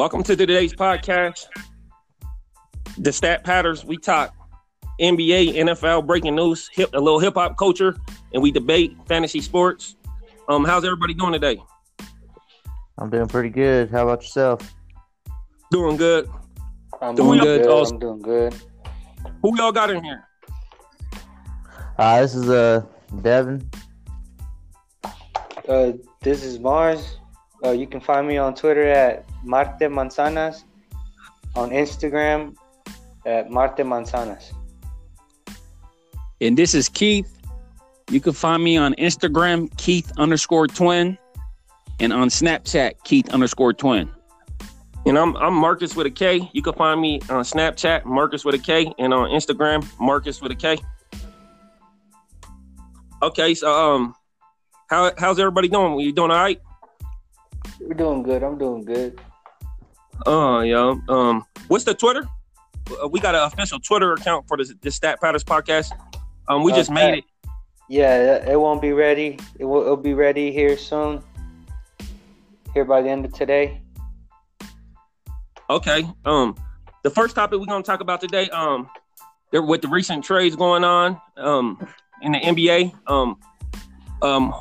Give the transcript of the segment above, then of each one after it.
Welcome to today's podcast, The Stat Patters. We talk NBA, NFL, breaking news, a little hip-hop culture, and we debate fantasy sports. How's everybody doing today? I'm doing pretty good. How about yourself? Doing good. I'm doing good. Who y'all got in here? This is Devin. This is Mars. You can find me on Twitter at Marte Manzanas, on Instagram at Marte Manzanas. And this is Keith. You can find me on Instagram, Keith_twin, and on Snapchat, Keith_twin. And I'm Marcus with a K. You can find me on Snapchat, Marcus with a K, and on Instagram, Marcus with a K. Okay, so how's everybody doing? You doing all right? We're doing good. I'm doing good. Yo. What's the Twitter? We got an official Twitter account for this Stat Patters podcast. We just made it. Yeah, it won't be ready. It'll be ready here soon. Here by the end of today. Okay. The first topic we're gonna talk about today, with the recent trades going on, in the NBA,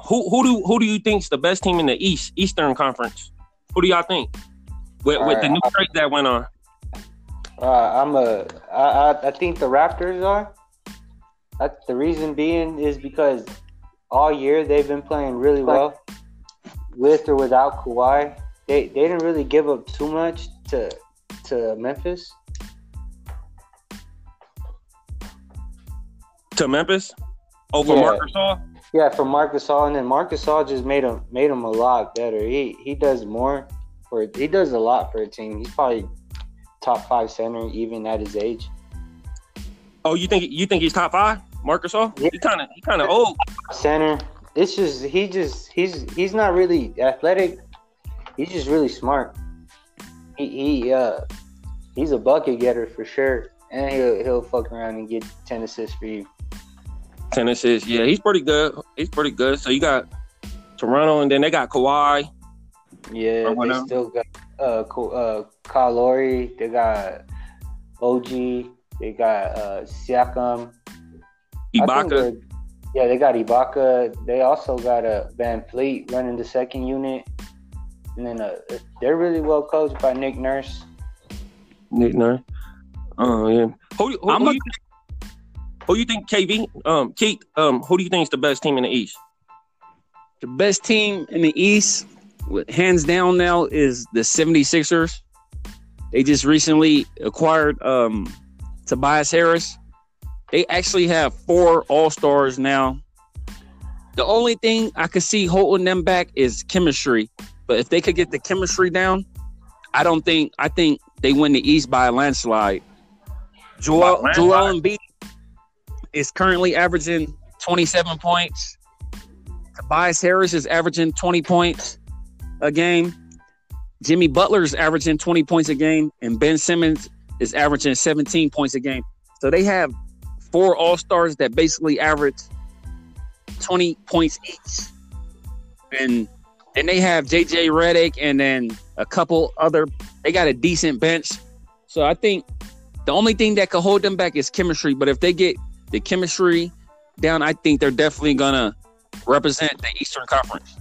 who do you think's the best team in the Eastern Conference? Who do y'all think with the new trades that went on? I think the Raptors are. That's the reason being is because all year they've been playing really well, with or without Kawhi. They didn't really give up too much to Memphis. To Memphis? Over Marc Gasol? Yeah, for Marc Gasol, and then Marc Gasol just made him a lot better. He does a lot for a team. He's probably top 5 center even at his age. Oh, you think he's top 5, Marc Gasol? Yeah. He kind of old center. It's just he's not really athletic. He's just really smart. He's a bucket getter for sure, and he'll fuck around and get 10 assists for you. 10 assists, yeah. He's pretty good. So you got Toronto, and then they got Kawhi. Yeah, they still got Kyle Lowry. They got OG. They got Siakam. Ibaka. Yeah, they got Ibaka. They also got Van Fleet running the second unit. And then they're really well coached by Nick Nurse. Oh, yeah. Who do you think, KV, Keith, who do you think is the best team in the East? The best team in the East, hands down now, is the 76ers. They just recently acquired Tobias Harris. They actually have 4 All-Stars now. The only thing I could see holding them back is chemistry. But if they could get the chemistry down, I think they win the East by a landslide. Joel Embiid is currently averaging 27 points. Tobias Harris is averaging 20 points a game. Jimmy Butler is averaging 20 points a game. And Ben Simmons is averaging 17 points a game. So they have 4 All-Stars that basically average 20 points each. And they have J.J. Redick and then a couple other. They got a decent bench. So I think the only thing that could hold them back is chemistry. But if they get the chemistry down, I think they're definitely going to represent the Eastern Conference.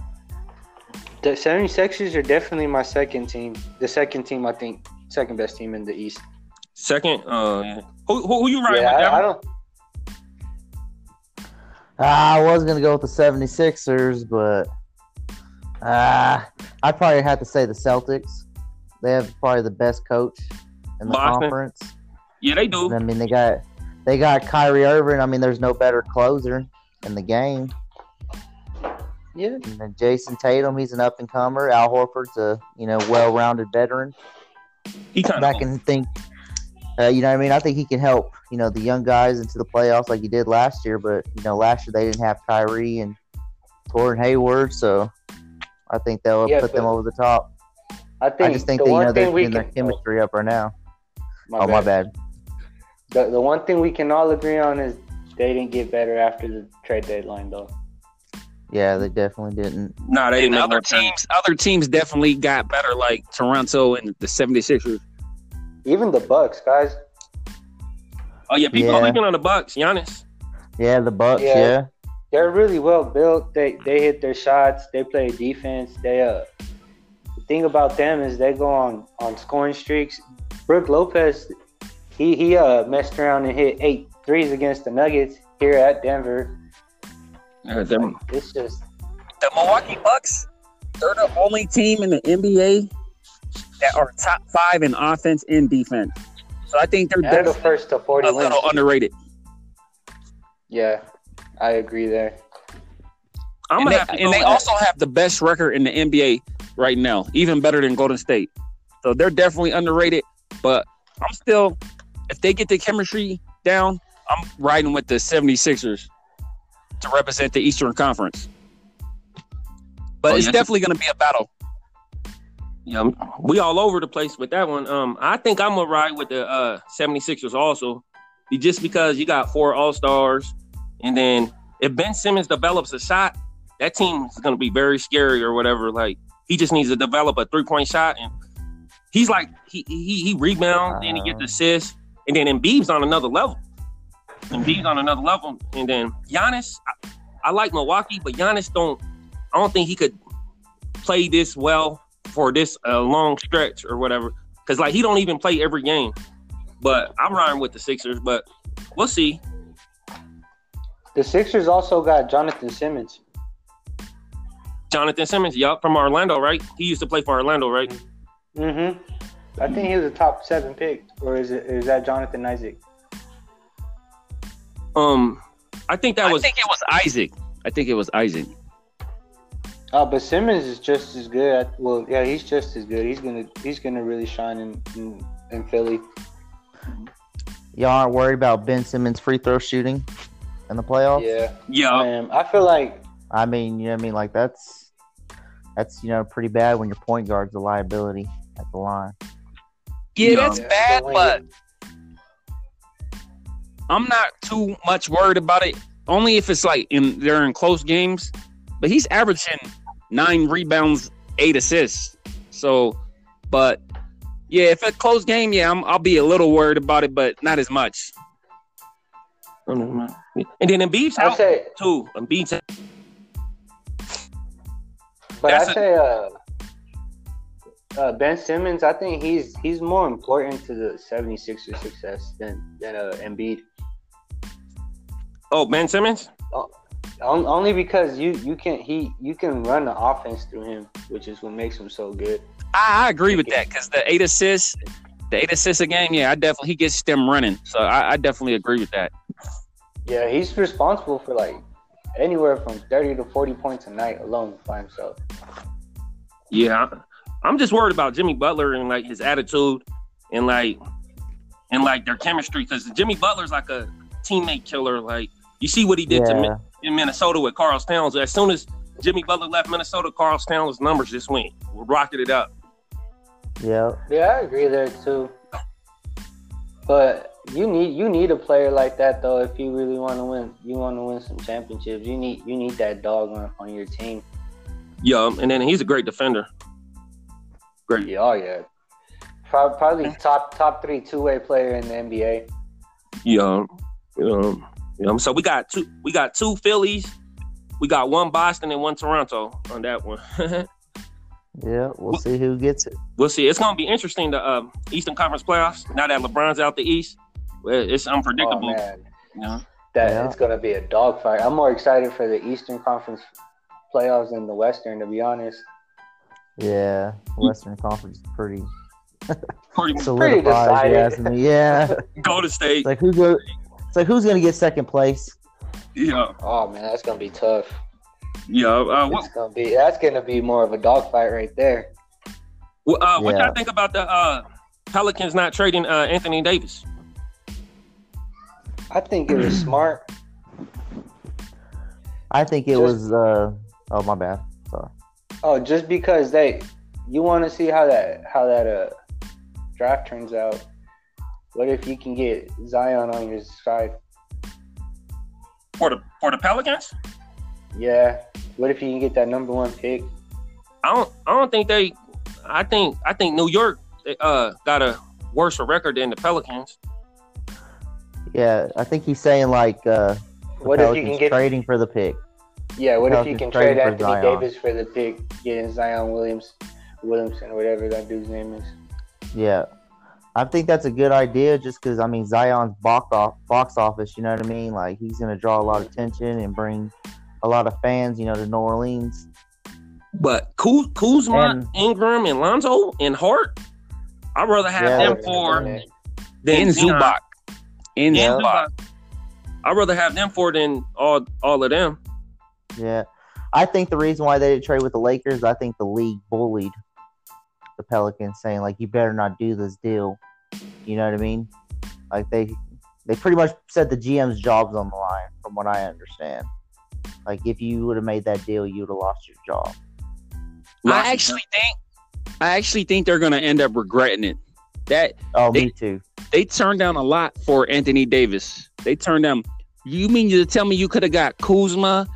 The 76ers are definitely my second team. The second team, I think, second best team in the East. Second? Who you riding with that? I was going to go with the 76ers, but I'd probably have to say the Celtics. They have probably the best coach in the conference. Yeah, they do. I mean, they got Kyrie Irving. I mean, there's no better closer in the game. Yeah. And then Jason Tatum, he's an up-and-comer. Al Horford's a, well-rounded veteran. I think he can help, the young guys into the playoffs like he did last year. But, last year they didn't have Kyrie and Gordon Hayward. So, I think they'll put them over the top. I just think their chemistry up right now. My bad. The one thing we can all agree on is they didn't get better after the trade deadline, though. Yeah, they definitely didn't. No, they didn't. Other teams definitely got better, like Toronto and the 76ers. Even the Bucks, guys. Oh, yeah, people are looking on the Bucks, Giannis. Yeah, the Bucks, yeah. They're really well built. They hit their shots. They play defense. The thing about them is they go on scoring streaks. Brooke Lopez, he messed around and hit 8 threes against the Nuggets here at Denver. It's just the Milwaukee Bucks. They're the only team in the NBA that are top 5 in offense and defense. So I think they're the first to 40 wins. Little underrated. Yeah, I agree there. They also have the best record in the NBA right now, even better than Golden State. So they're definitely underrated. But I'm still, if they get the chemistry down, I'm riding with the 76ers to represent the Eastern Conference. But it's definitely going to be a battle. Yeah, we all over the place with that one. I think I'm going to ride with the 76ers also, just because you got 4 All-Stars. And then if Ben Simmons develops a shot, that team is going to be very scary or whatever. Like, he just needs to develop a three-point shot. And he's like, he rebounds, then he gets assists. And then Embiid's on another level. And then Giannis, I like Milwaukee, but Giannis I don't think he could play this well for this long stretch or whatever. Because, like, he don't even play every game. But I'm riding with the Sixers, but we'll see. The Sixers also got Jonathan Simmons. Yup, from Orlando, right? He used to play for Orlando, right? Mm-hmm. I think he was a top 7 pick. Or is that Jonathan Isaac? I think it was Isaac. But Simmons is just as good. Well, yeah, he's just as good. He's gonna really shine in Philly. Y'all aren't worried about Ben Simmons' free throw shooting in the playoffs? Yeah. I feel like. I mean, you know what I mean? Like, that's pretty bad when your point guard's a liability at the line. Yeah, that's bad, but I'm not too much worried about it. Only if it's like they're in close games. But he's averaging 9 rebounds, 8 assists. So, but yeah, if it's a close game, I'll be a little worried about it, but not as much. And then Embiid's out too. But I say Ben Simmons, I think he's more important to the 76ers' success than Embiid. Oh, Ben Simmons? Oh. Only because you can run the offense through him, which is what makes him so good. I agree with that, because the eight assists a game, he gets them running. So I definitely agree with that. Yeah, he's responsible for like anywhere from 30 to 40 points a night alone by himself. Yeah, I'm just worried about Jimmy Butler and like his attitude and like their chemistry, because Jimmy Butler's like a teammate killer. Like, you see what he did in Minnesota with Karl Towns. As soon as Jimmy Butler left Minnesota, Karl Towns' numbers just went. We rocketed up. Yeah. Yeah, I agree there too. But you need a player like that though if you really want to win. You want to win some championships. You need that dog on your team. Yeah, and then he's a great defender. Great. Yeah, Probably top 3 two-way player in the NBA. Yeah. So we got two Phillies, we got 1 Boston and 1 Toronto on that one. We'll see who gets it. We'll see. It's gonna be interesting. The Eastern Conference playoffs. Now that LeBron's out the East, it's unpredictable. Oh, man. It's gonna be a dogfight. I'm more excited for the Eastern Conference playoffs than the Western, to be honest. Yeah, Western Conference is pretty decided. Yeah, Golden State. It's like, who's going to get second place? Yeah. Oh, man, that's going to be tough. Yeah. That's going to be more of a dogfight right there. Well, what y'all think about the Pelicans not trading Anthony Davis? I think it was smart. I think it was – oh, my bad. Sorry. Oh, just because you want to see how that draft turns out. What if you can get Zion on your side? For the Pelicans? Yeah. What if he can get that number one pick? I think New York got a worse record than the Pelicans. Yeah, I think he's saying like what if you can get trading for the pick? Yeah, what if you can trade Anthony Davis for the pick, getting Zion Williamson or whatever that dude's name is? Yeah, I think that's a good idea just because, I mean, Zion's box office, you know what I mean? Like, he's going to draw a lot of attention and bring a lot of fans, you know, to New Orleans. But Kuzma, Ingram, and Lonzo, and Hart, I'd rather have them for than Zubac. Zubac. I'd rather have them for than all of them. Yeah. I think the reason why they didn't trade with the Lakers, I think the league bullied the Pelicans, saying, like, you better not do this deal. You know what I mean? Like, they pretty much said the GM's job's on the line, from what I understand. Like, if you would have made that deal, you would have lost your job. I actually think they're going to end up regretting it. Me too. They turned down a lot for Anthony Davis. They turned down. You mean to tell me you could have got Kuzma,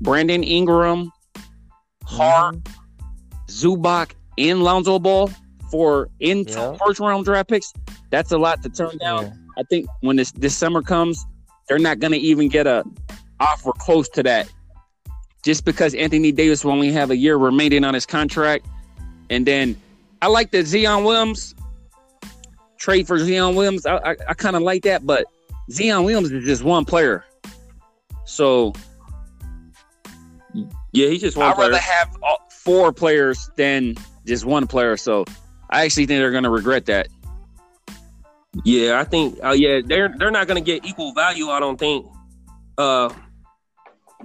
Brandon Ingram, Hart, Zubac, and Lonzo Ball for first-round draft picks? That's a lot to turn down. Yeah. I think when this summer comes, they're not going to even get a offer close to that. Just because Anthony Davis will only have a year remaining on his contract. And then I like the Zion Williams trade for Zion Williams. I kind of like that, but Zion Williams is just one player. So, yeah, he's just one player. I'd rather have four players than just one player. So I actually think they're going to regret that. Yeah, I think they're not going to get equal value, I don't think,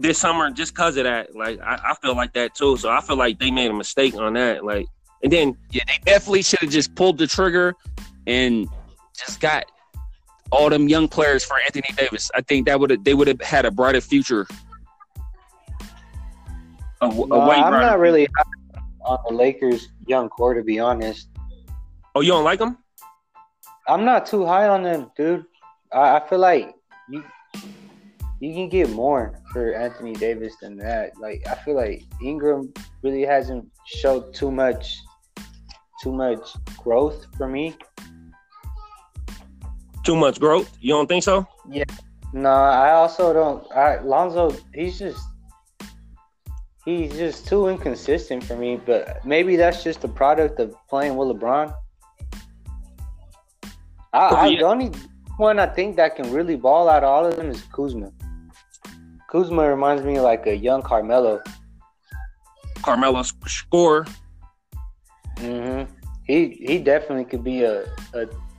this summer just because of that. Like, I feel like that too. So I feel like they made a mistake on that. Like, and then they definitely should have just pulled the trigger and just got all them young players for Anthony Davis. I think that they would have had a brighter future. I'm not really on the Lakers' young core, to be honest. Oh, you don't like them? I'm not too high on them, dude. I feel like you can get more for Anthony Davis than that. Like, I feel like Ingram really hasn't showed too much growth for me. Too much growth? You don't think so? Yeah. No, I also don't. Lonzo, he's just too inconsistent for me, but maybe that's just the product of playing with LeBron. The only one I think that can really ball out of all of them is Kuzma. Kuzma reminds me of like a young Carmelo. Carmelo's scorer. Mm-hmm. He definitely could be a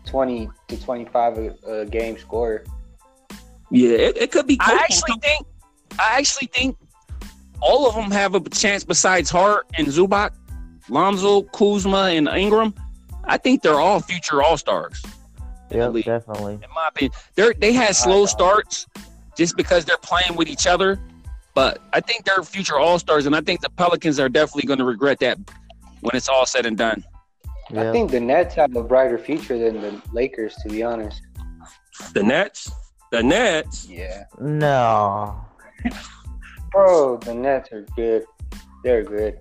20 to 25 a game scorer. Yeah, it could be. I actually think all of them have a chance besides Hart and Zubac, Lonzo, Kuzma, and Ingram. I think they're all future All-Stars. Yeah, definitely. In my opinion, they had slow starts just because they're playing with each other. But I think they're future All-Stars, and I think the Pelicans are definitely going to regret that when it's all said and done. Yeah. I think the Nets have a brighter future than the Lakers, to be honest. The Nets? Yeah. No. Bro, the Nets are good. They're good.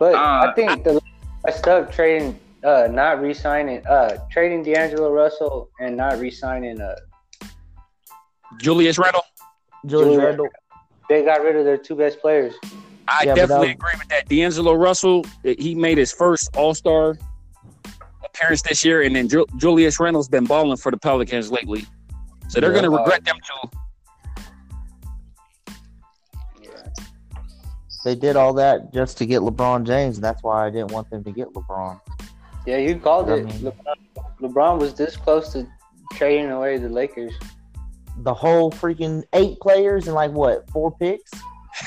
But I think the messed up trading, not re-signing, trading D'Angelo Russell and not re-signing Julius Randle. They got rid of their two best players. I definitely agree with that. D'Angelo Russell, he made his first All-Star appearance this year, and then Julius Randle's been balling for the Pelicans lately. So they're going to regret them too. They did all that just to get LeBron James. That's why I didn't want them to get LeBron. Yeah, you called it. I mean, LeBron was this close to trading away the Lakers. The whole freaking 8 players and like what, 4 picks?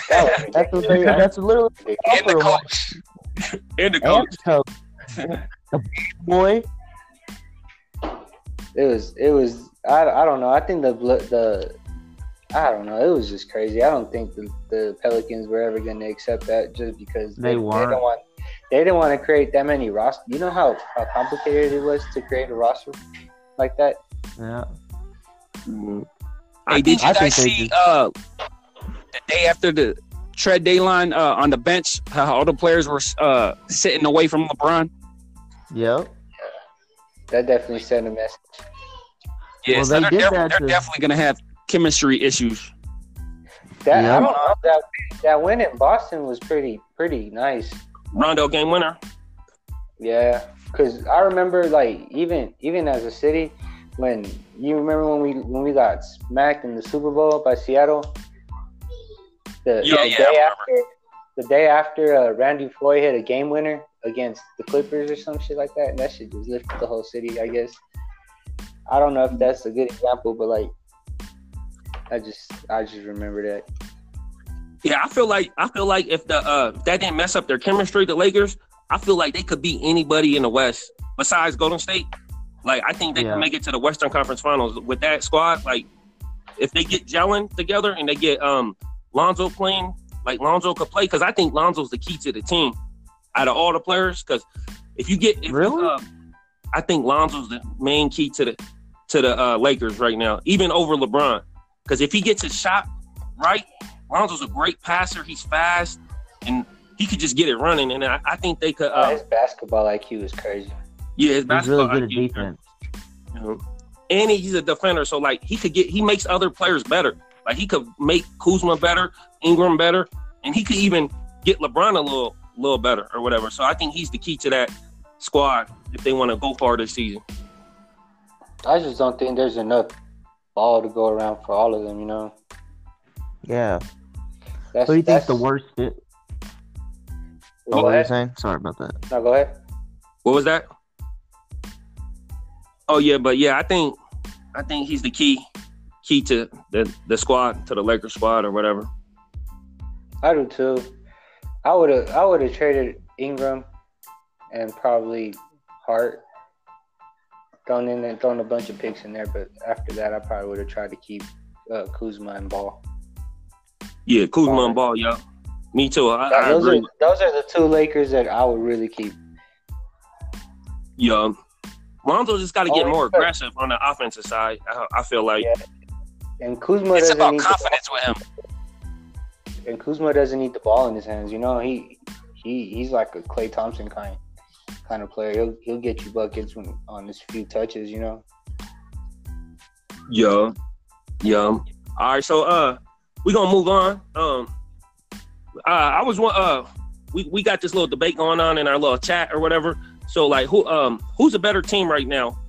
That's literally. And the coach. The boy. It was. I don't know. I think I don't know. It was just crazy. I don't think the Pelicans were ever going to accept that just because they didn't want to create that many rosters. You know how complicated it was to create a roster like that? Yeah. Mm-hmm. Hey, did you guys see the the day after the trade deadline on the bench, how all the players were sitting away from LeBron. Yep. That definitely sent a message. Yeah, well, so they're definitely going to have chemistry issues. I don't know. That win in Boston was pretty nice. Rondo game winner. Yeah, because I remember, like, even as a city, when we got smacked in the Super Bowl by Seattle. The day after, Randy Floyd hit a game winner against the Clippers or some shit like that, and that shit just lifted the whole city, I guess. I don't know if that's a good example, but like, I just remember that. Yeah, I feel like if the that didn't mess up their chemistry, the Lakers, I feel like they could beat anybody in the West besides Golden State. Like, I think they can make it to the Western Conference Finals with that squad. Like, if they get gelling together and they get Lonzo playing, like Lonzo could play, because I think Lonzo's the key to the team out of all the players. Because I think Lonzo's the main key to the Lakers right now, even over LeBron. Because if he gets his shot right, Lonzo's a great passer. He's fast, and he could just get it running. And I think they could. His basketball IQ is crazy. Yeah, his basketball IQ. He's really good at defense. You know? And he's a defender, so like he makes other players better. Like, he could make Kuzma better, Ingram better, and he could even get LeBron a little better or whatever. So I think he's the key to that squad if they want to go far this season. I just don't think there's enough ball to go around for all of them, you know? Yeah. Who do you think's the worst fit? What were you saying? Sorry about that. No, go ahead. What was that? Oh, yeah, but yeah, I think he's the key to the squad, to the Lakers squad or whatever. I do too. I would have traded Ingram and probably Hart. Thrown a bunch of picks in there, but after that, I probably would have tried to keep Kuzma and Ball. Yeah, Kuzma and Ball, yeah. Me too. I agree. Those are the two Lakers that I would really keep. Yeah, Lonzo just got to get more aggressive on the offensive side. I feel like. Yeah. And Kuzma, it's about confidence with him. And Kuzma doesn't need the ball in his hands. You know, he's like a Klay Thompson kind of player. He'll get you buckets on his few touches. You know. Yeah, yeah. All right, so we gonna move on. We got this little debate going on in our little chat or whatever. So like, who's a better team right now?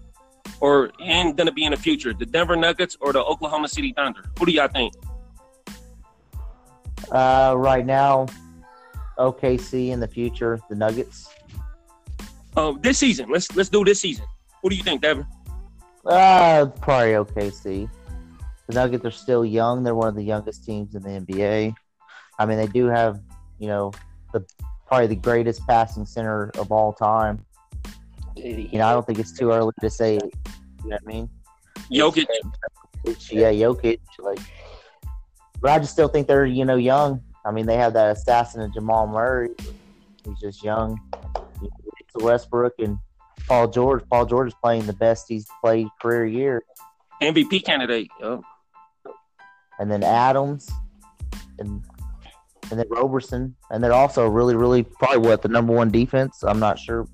Or and going to be in the future, the Denver Nuggets or the Oklahoma City Thunder? Who do y'all think? Right now, OKC. In the future, the Nuggets. This season, let's do this season. Who do you think, Devin? Probably OKC. The Nuggets are still young. They're one of the youngest teams in the NBA. I mean, they do have, you know, probably the greatest passing center of all time. You know, I don't think it's too early to say. You know what I mean? Jokic. Yeah, Jokic. Like, but I just still think they're, you know, young. I mean, they have that assassin of Jamal Murray. He's just young. You know, it's Westbrook and Paul George. Paul George is playing the best he's played career year. MVP candidate. Oh. And then Adams and then Roberson. And they're also really, really probably the number one defense. I'm not sure.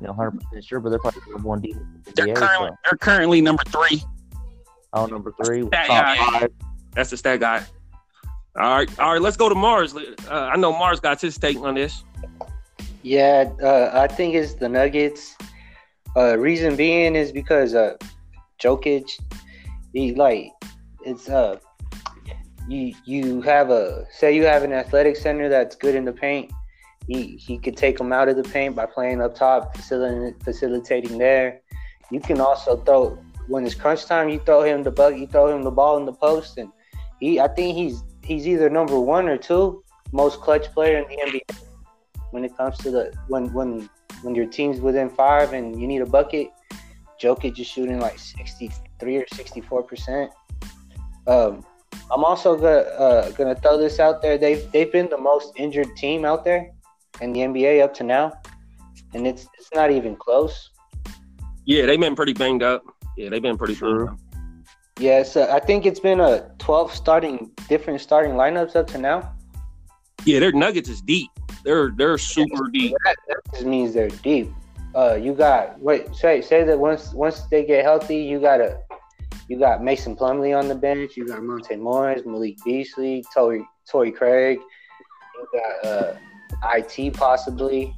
You know, 100% sure, but they're probably number one defense. They're currently number three. Oh, number three. That's the stat guy. All right. Let's go to Mars. I know Mars got his take on this. Yeah, I think it's the Nuggets. Reason being is because Jokic, you have an athletic center that's good in the paint. He could take them out of the paint by playing up top, facilitating there. You can also throw when it's crunch time. You throw him the ball in the post, and I think he's either number one or two most clutch player in the NBA when it comes to when your team's within five and you need a bucket. Jokic is shooting like 63% or 64%. I'm also gonna throw this out there. They've been the most injured team out there in the NBA up to now, and it's not even close. Yeah, they've been pretty banged up. Yeah, so I think it's been a 12 different starting lineups up to now. Yeah, their Nuggets is deep. They're super deep. That just means they're deep. You got say that once they get healthy, you got Mason Plumlee on the bench. You got Monte Morris, Malik Beasley, Torrey Craig. You got IT possibly.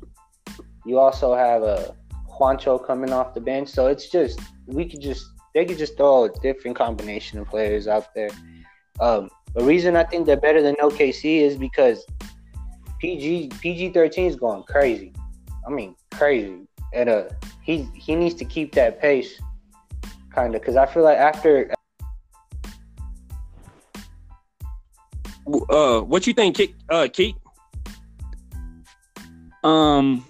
You also have Juancho coming off the bench. So it's just they could just throw a different combination of players out there. The reason I think they're better than OKC is because PG-13 is going crazy. I mean, crazy. And he needs to keep that pace, kind of, because I feel like after. What you think, Keith? I'm gonna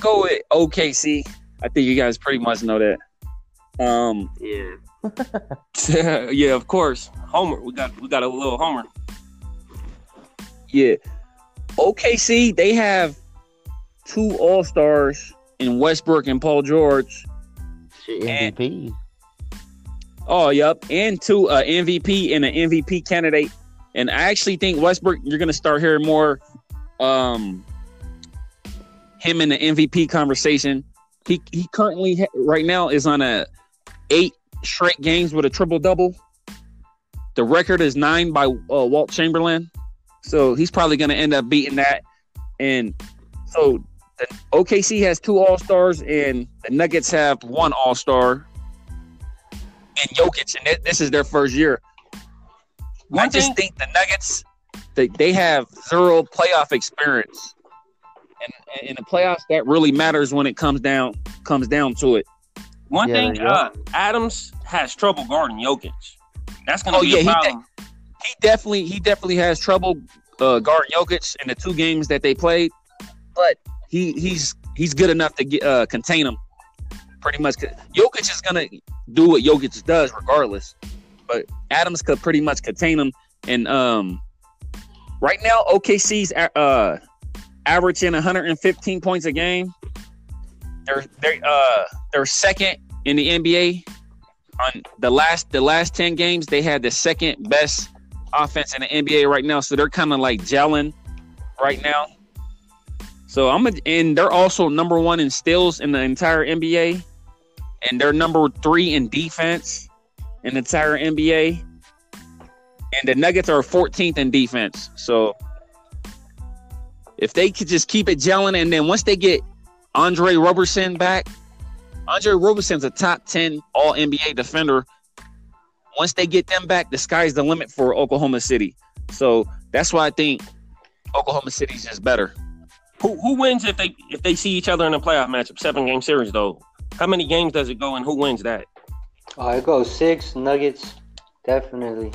go with OKC. I think you guys pretty much know that. Yeah. Yeah, of course. Homer. We got a little Homer. Yeah. OKC, they have two All-Stars in Westbrook and Paul George. MVP. Oh, yep. And two MVP and an MVP candidate. And I actually think Westbrook, you're going to start hearing more him in the MVP conversation. He currently, right now, is on a 8 straight games with a triple-double. The record is 9 by Walt Chamberlain. So he's probably going to end up beating that. And so the OKC has two All-Stars, and the Nuggets have one All-Star. And Jokic, and this is their first year. I just think the Nuggets, they have zero playoff experience. And in the playoffs, that really matters when it comes down to it. Adams has trouble guarding Jokic. That's going to be a problem. He definitely has trouble guarding Jokic in the two games that they played, but he's good enough to contain him. Pretty much, Jokic is gonna do what Jokic does regardless, but Adams could pretty much contain him. And right now, OKC's averaging 115 points a game. They're second in the NBA. On the last 10 games, they had the second best offense in the NBA right now, so they're kind of like gelling right now. So and they're also number 1 in steals in the entire NBA, and they're number 3 in defense in the entire NBA. And the Nuggets are 14th in defense. So if they could just keep it gelling, and then once they get Andre Roberson back, Andre Roberson's a top 10 All-NBA defender. Once they get them back, the sky's the limit for Oklahoma City. So that's why I think Oklahoma City's just better. Who wins if they see each other in a playoff matchup, 7-game series though? How many games does it go, and who wins that? It goes 6 Nuggets, definitely.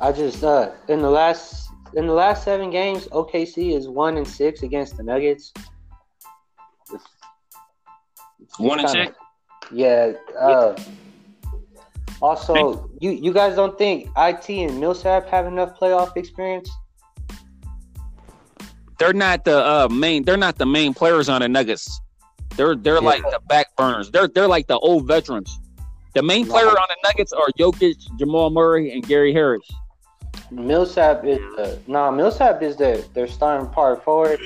I just in the last 7 games, OKC is 1-6 against the Nuggets. It's 1-6. Yeah. Also, you guys don't think IT and Millsap have enough playoff experience? They're not the main. They're not the main players on the Nuggets. They're like the back burners. They're like the old veterans. The main player on the Nuggets are Jokic, Jamal Murray, and Gary Harris. Millsap is their starting power forward.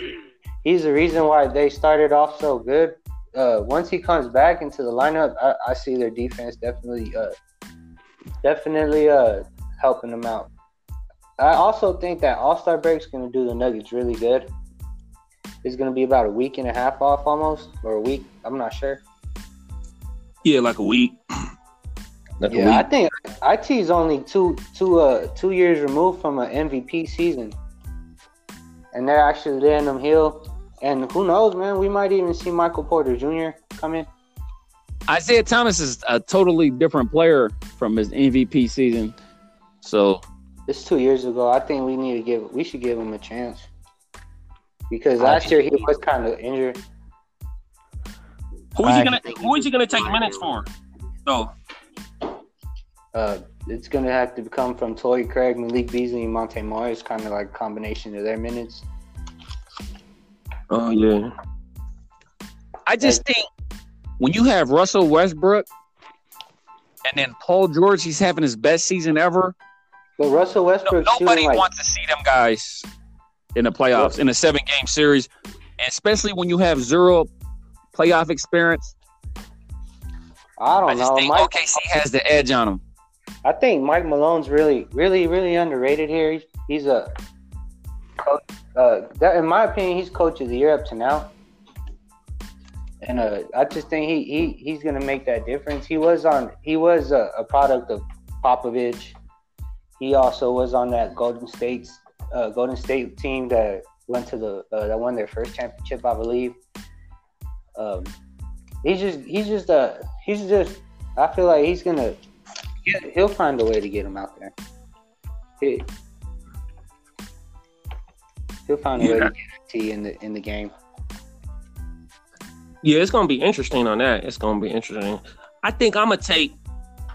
He's the reason why they started off so good. Once he comes back into the lineup, I see their defense definitely helping them out. I also think that All-Star break's going to do the Nuggets really good. It's going to be about a week and a half off almost, or a week. I'm not sure. Yeah, like a week. I think IT's only 2 years removed from an MVP season. And they're actually letting him heal. And who knows, man, we might even see Michael Porter Jr. come in. Isaiah Thomas is a totally different player from his MVP season. So it's 2 years ago. I think we should give him a chance, because last year he was kind of injured. Who is he gonna take minutes for? So, it's gonna have to come from Torrey Craig, Malik Beasley, and Monte Morris, kind of like a combination of their minutes. Oh yeah. I just think when you have Russell Westbrook And then Paul George, he's having his best season ever. But Russell Westbrook, nobody wants to see them guys in the playoffs, in a 7-game series, and especially when you have zero playoff experience. I don't know. I think OKC has the edge on him. I think Mike Malone's really underrated here. He's a coach. In my opinion, he's coach of the year up to now. And I just think he's going to make that difference. He was a product of Popovich. He also was on that Golden State team that went to the that won their first championship, I believe. I feel like he'll find a way to get him out there. He'll find a way to get T in the game. Yeah, it's going to be interesting on that. It's going to be interesting. I think I'm going to take,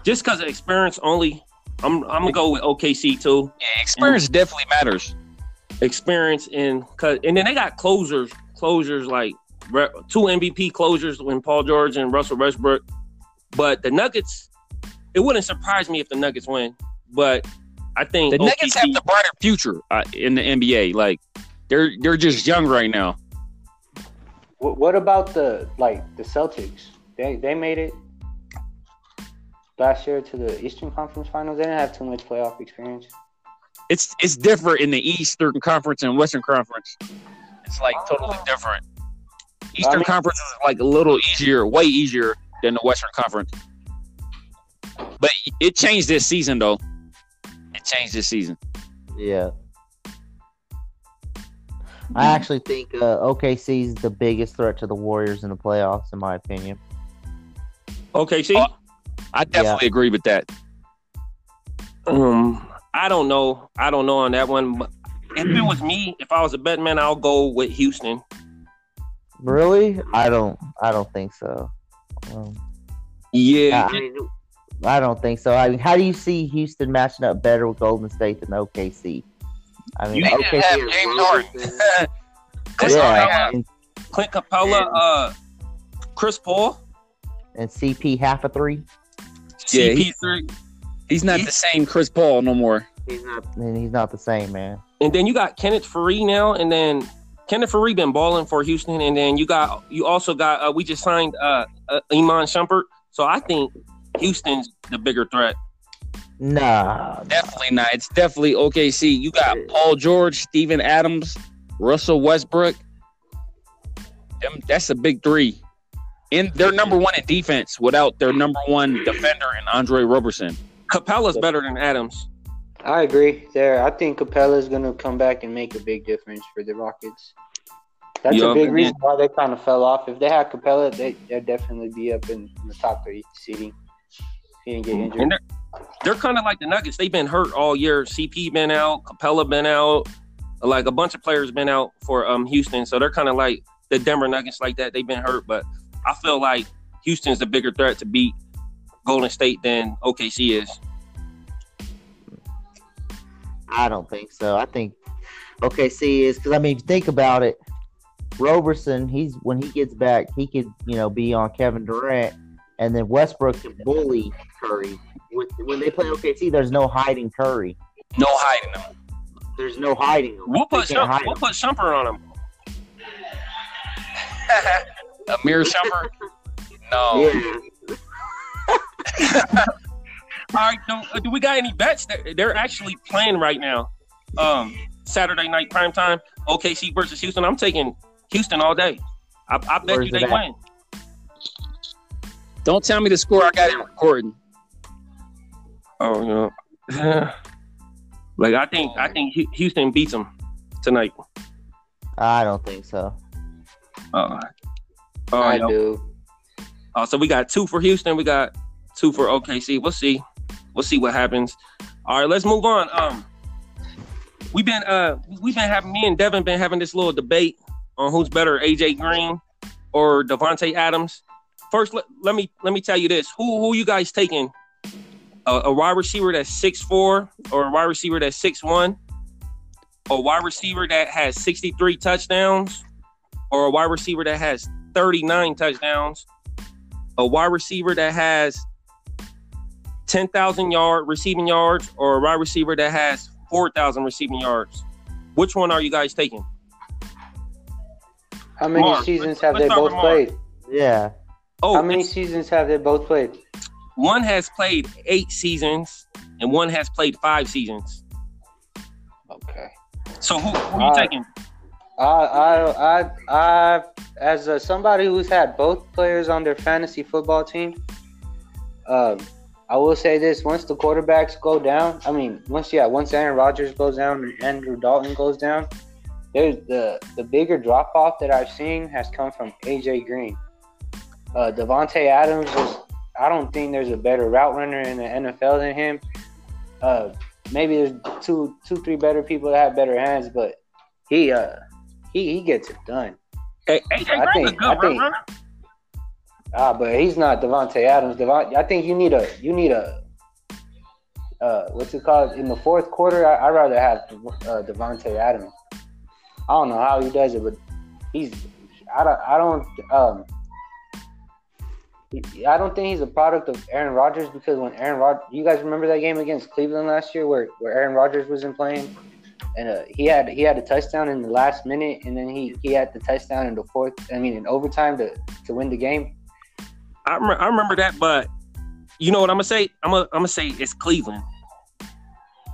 just because of experience only, I'm going to go with OKC too. Yeah, experience definitely matters. Experience and then they got closers like two MVP closers when Paul George and Russell Westbrook. But the Nuggets, it wouldn't surprise me if the Nuggets win. But I think the Nuggets have the brighter future in the NBA. Like they're just young right now. What about the Celtics? They made it last year to the Eastern Conference Finals. They didn't have too much playoff experience. It's different in the Eastern Conference and Western Conference. It's like totally different. Eastern Conference is like a little easier, way easier than the Western Conference. But it changed this season, though. It changed this season. Yeah. I actually think OKC is the biggest threat to the Warriors in the playoffs, in my opinion. OKC? I definitely agree with that. I don't know on that one. But if it was me, if I was a betting man, I'll go with Houston. Really? I don't think so. I don't think so. I mean, how do you see Houston matching up better with Golden State than OKC? I mean, you didn't have James Harden. Clint Capella, Chris Paul. And CP half a three. Yeah, CP3. He's not the same Chris Paul no more. He's not the same, man. And then you got Kenneth Faried now, and then Kenneth Faried been balling for Houston, and then you also got we just signed Iman Shumpert. So I think Houston's the bigger threat. Nah. Definitely not. It's definitely OKC. You got Paul George, Steven Adams, Russell Westbrook. That's a big three. And they're number one in defense without their number one defender in Andre Roberson. Capella's better than Adams. I agree there. I think Capella's going to come back and make a big difference for the Rockets. That's a big reason why they kind of fell off. If they had Capella, they'd definitely be up in the top 3 seeding. He didn't get injured. And they're kind of like the Nuggets. They've been hurt all year. CP been out. Capella been out. Like a bunch of players been out for Houston. So they're kind of like the Denver Nuggets like that. They've been hurt. But I feel like Houston's the bigger threat to beat Golden State than OKC is. I don't think so. I think OKC is because, I mean, think about it. Roberson, when he gets back, he could, be on Kevin Durant. And then Westbrook can bully Curry. When they play OKC, there's no hiding Curry. No hiding him. There's no hiding him. We'll put Shumpert on him. Amir Shumpert? No. Yeah. All right. Do we got any bets? They're actually playing right now. Saturday night primetime, OKC versus Houston. I'm taking Houston all day. I bet you they win. Don't tell me the score. I got it recording. Oh no! Like I think Houston beats them tonight. I don't think so. I do. So we got 2 for Houston. We got 2 for OKC. We'll see what happens. All right, let's move on. Me and Devin been having this little debate on who's better, AJ Green or Davante Adams. First, let me tell you this. Who you guys taking? A wide receiver that's 6'4", or a wide receiver that's 6'1", a wide receiver that has 63 touchdowns, or a wide receiver that has 39 touchdowns, a wide receiver that has 10,000 yard receiving yards or a wide receiver that has 4,000 receiving yards? Which one are you guys taking? How many seasons have they both played? Yeah. Oh, how many seasons have they both played? One has played 8 seasons and one has played 5 seasons. Okay. So who are you taking? I as somebody who's had both players on their fantasy football team, I will say this: once the quarterbacks go down, once Aaron Rodgers goes down and Andrew Dalton goes down, there's the bigger drop off that I've seen has come from AJ Green. Davante Adams I don't think there's a better route runner in the NFL than him. Maybe there's two, three better people that have better hands, but he gets it done. Hey, AJ Green's a good route runner. But he's not Davante Adams. I think you need a what's it called? In the fourth quarter, I'd rather have Davante Adams. I don't know how he does it, but I don't think he's a product of Aaron Rodgers, because when you guys remember that game against Cleveland last year where Aaron Rodgers wasn't playing, and he had a touchdown in the last minute, and then he had the touchdown in in overtime to win the game. I remember that, but you know what I'm gonna say? I'm gonna say it's Cleveland.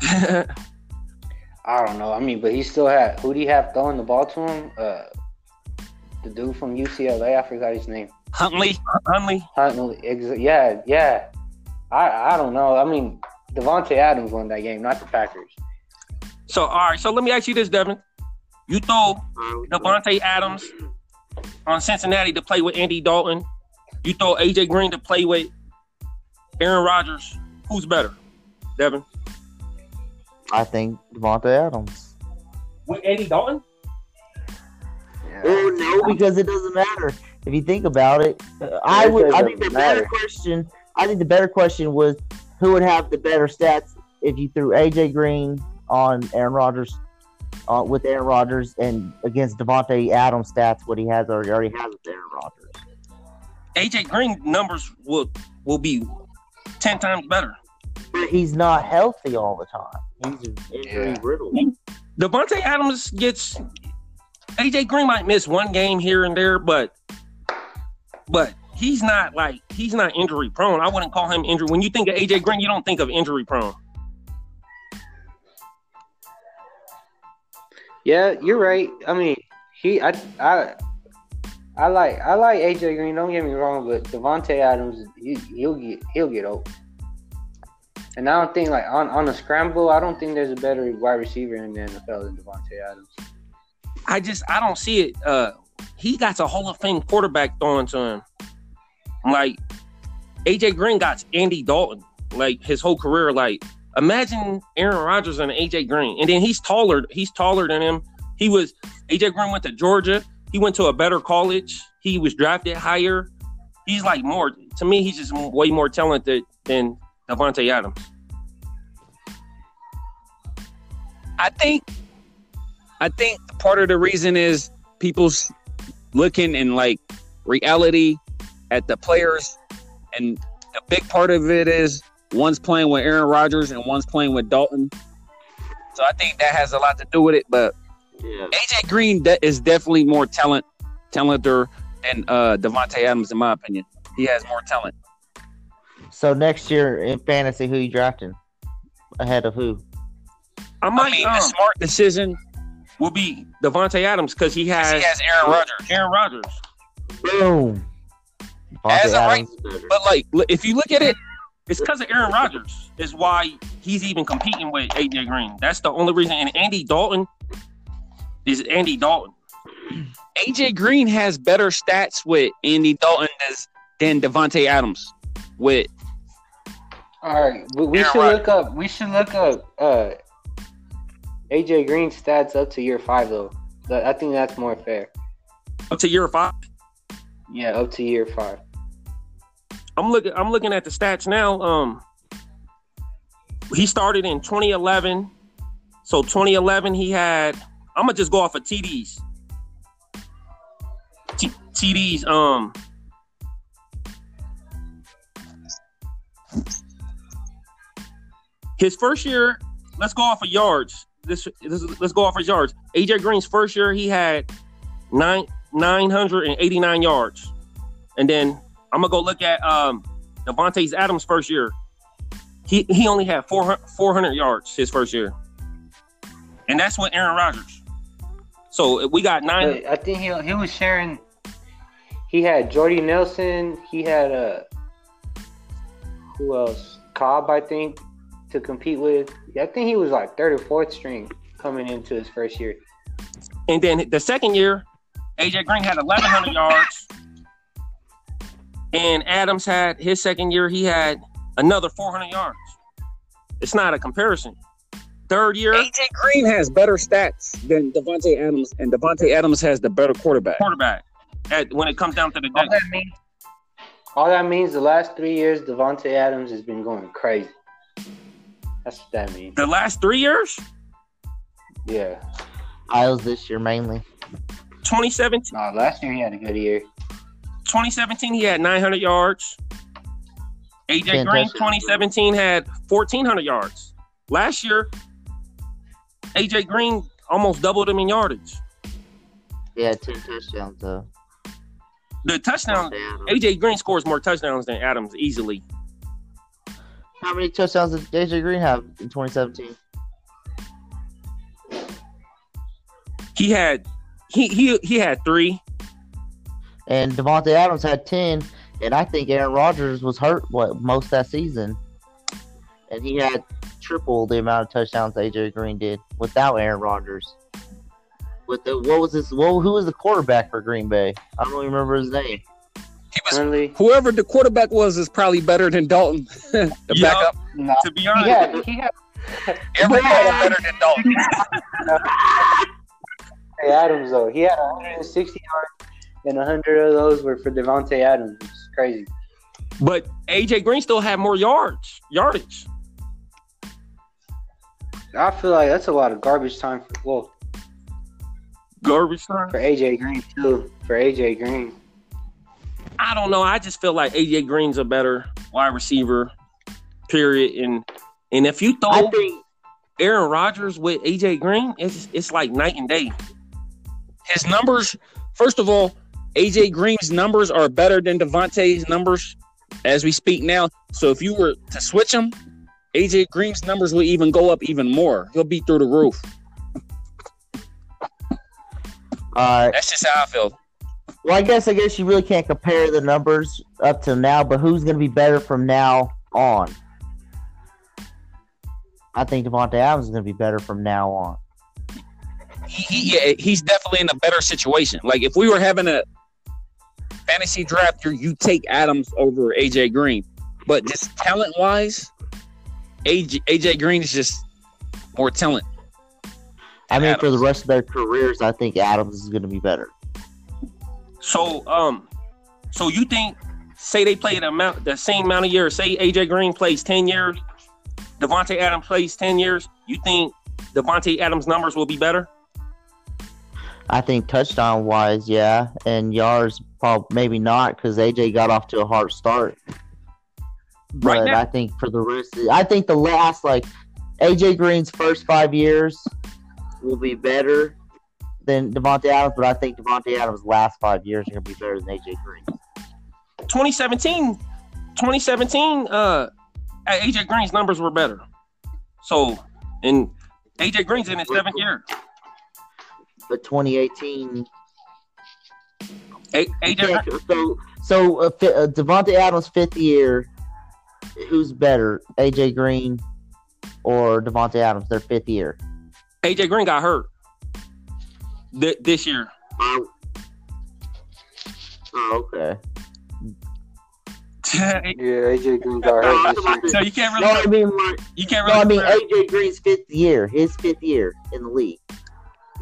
I don't know. But he still had. Who do you have throwing the ball to him? The dude from UCLA. I forgot his name. Huntley. Yeah. I don't know. Davante Adams won that game, not the Packers. So, all right. So, let me ask you this, Devin. You throw Davante Adams on Cincinnati to play with Andy Dalton. You throw AJ Green to play with Aaron Rodgers. Who's better, Devin? I think Davante Adams. With Andy Dalton? Yeah. Oh, no, because it doesn't matter. If you think about it, I think the better question was who would have the better stats if you threw AJ Green on Aaron Rodgers, with Aaron Rodgers, and against Davante Adams stats, what he has already has with Aaron Rodgers. AJ Green numbers will be 10 times better. But he's not healthy all the time. He's injury riddled. Davante Adams gets AJ Green might miss one game here and there, but he's not injury prone. I wouldn't call him injury. When you think of AJ Green, you don't think of injury prone. Yeah, you're right. I like AJ Green. Don't get me wrong, but Davante Adams, he'll get old. And I don't think on a scramble, I don't think there's a better wide receiver in the NFL than Davante Adams. I don't see it. He got a Hall of Fame quarterback thrown to him. AJ Green got Andy Dalton, his whole career. Imagine Aaron Rodgers and AJ Green. And then he's taller than him. AJ Green went to Georgia. He went to a better college. He was drafted higher. He's more, to me, he's just way more talented than Davante Adams. I think part of the reason is people's looking in reality at the players, and a big part of it is one's playing with Aaron Rodgers and one's playing with Dalton. So I think that has a lot to do with it. But yeah, AJ Green is definitely more talenter than Davante Adams, in my opinion. He has more talent. So next year in fantasy, who you drafting ahead of who? The smart decision will be Davante Adams, because he has Aaron Rodgers. Boom. As a right, but if you look at it, it's because of Aaron Rodgers is why he's even competing with AJ Green. That's the only reason. And Andy Dalton is Andy Dalton. AJ Green has better stats with Andy Dalton than Davante Adams with. All right, we should look up. AJ Green stats up to year 5, though. I think that's more fair. Up to year 5? Yeah, up to year 5. I'm looking at the stats now. He started in 2011. So 2011 he had. I'm gonna just go off of TDs. TDs. His first year, let's go off of yards. Let's go off of yards. AJ Green's first year, he had 989 yards. And then I'm going to go look at Davante Adams' first year. He only had 400 yards his first year. And that's with Aaron Rodgers. So we got nine. I think he was sharing. He had Jordy Nelson. He had who else? Cobb, I think, to compete with. I think he was like third or fourth string coming into his first year. And then the second year, AJ Green had 1,100 yards. And Adams had his second year. He had another 400 yards. It's not a comparison. Third year, AJ Green has better stats than Davante Adams, and Davante Adams has the better quarterback. When it comes down to the day. All that means the last 3 years, Davante Adams has been going crazy. That's what that means. The last 3 years? Yeah. I was this year mainly. 2017. No, last year he had a good year. 2017, he had 900 yards. AJ Green, 2017, had 1,400 yards. Last year, AJ Green almost doubled him in yardage. Yeah, 10 touchdowns, though. The touchdown, AJ Green scores more touchdowns than Adams easily. How many touchdowns did AJ Green have in 2017? He had he had 3. And Davante Adams had 10, and I think Aaron Rodgers was hurt most that season. And he had triple the amount of touchdowns AJ Green did without Aaron Rodgers. Who was the quarterback for Green Bay? I don't really remember his name. Whoever the quarterback was is probably better than Dalton. Backup. No. To be honest, everybody better than Dalton. Hey Adams though, he had 160 yards, and 100 of those were for Davante Adams. It's crazy. But AJ Green still had more yardage. I feel like that's a lot of garbage time for garbage time for AJ Green too. I don't know. I just feel like AJ Green's a better wide receiver. Period. And if you throw Aaron Rodgers with AJ Green, it's like night and day. His numbers. First of all, AJ Green's numbers are better than Davante's numbers as we speak now. So if you were to switch them, AJ Green's numbers will even go up even more. He'll be through the roof. That's just how I feel. Well, I guess you really can't compare the numbers up to now, but who's going to be better from now on? I think Davante Adams is going to be better from now on. He's definitely in a better situation. Like, if we were having a fantasy draft, you take Adams over AJ Green. But just talent-wise, AJ Green is just more talent. I mean, Adams. For the rest of their careers, I think Adams is going to be better. So, so you think, say they play the same amount of years, say AJ Green plays 10 years, Davante Adams plays 10 years, you think Davante Adams' numbers will be better? I think touchdown-wise, yeah, and yards probably maybe not because AJ got off to a hard start. Right, but now, I think for the rest of, I think the last, like, AJ Green's first 5 years will be better than Davante Adams, but I think Davante Adams' last 5 years are going to be better than AJ Green. 2017, AJ Green's numbers were better. So, and AJ Green's in his seventh year. But 2018, so Davante Adams' fifth year. Who's better, AJ Green or Davante Adams? Their fifth year. AJ Green got hurt this year. Oh, okay. Yeah, AJ Green got hurt this year. So you can't really. AJ Green's fifth year. His fifth year in the league.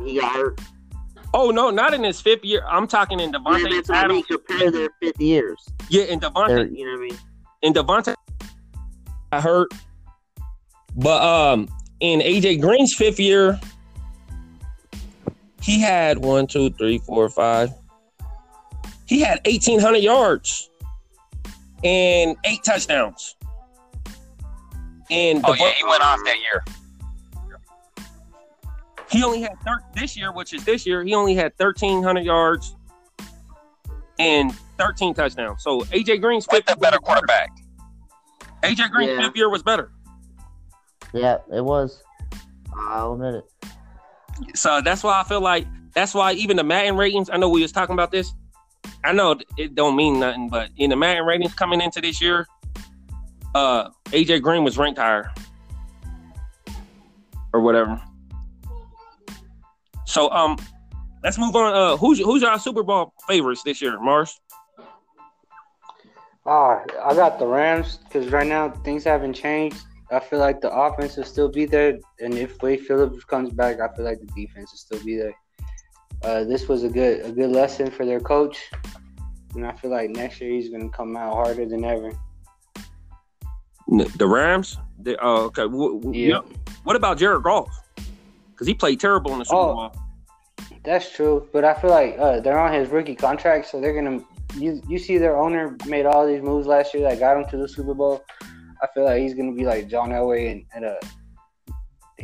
He got hurt. Oh, no, not in his fifth year. I'm talking in Davante Adams. I mean, compare their fifth years. Yeah, in Davante. You know what I mean? And Davante got hurt. But in AJ Green's fifth year, he had 1, 2, 3, 4, 5. He had 1,800 yards and 8 touchdowns. And he went off that year. He only had he only had 1,300 yards and 13 touchdowns. So AJ Green's fifth year was better quarterback. AJ Green's fifth year was better. Yeah, it was. I'll admit it. So that's why I feel like that's why even the Madden ratings. I know we was talking about this. I know it don't mean nothing, but in the Madden ratings coming into this year, AJ Green was ranked higher or whatever. So let's move on. Who's our Super Bowl favorites this year, Mars? I got the Rams because right now things haven't changed. I feel like the offense will still be there, and if Wade Phillips comes back, I feel like the defense will still be there. This was a good lesson for their coach, and I feel like next year he's going to come out harder than ever. The Rams? Okay. What about Jared Goff? Because he played terrible in the Super Bowl. That's true, but I feel like they're on his rookie contract, so they're going to – you see their owner made all these moves last year that got him to the Super Bowl. I feel like he's going to be like John Elway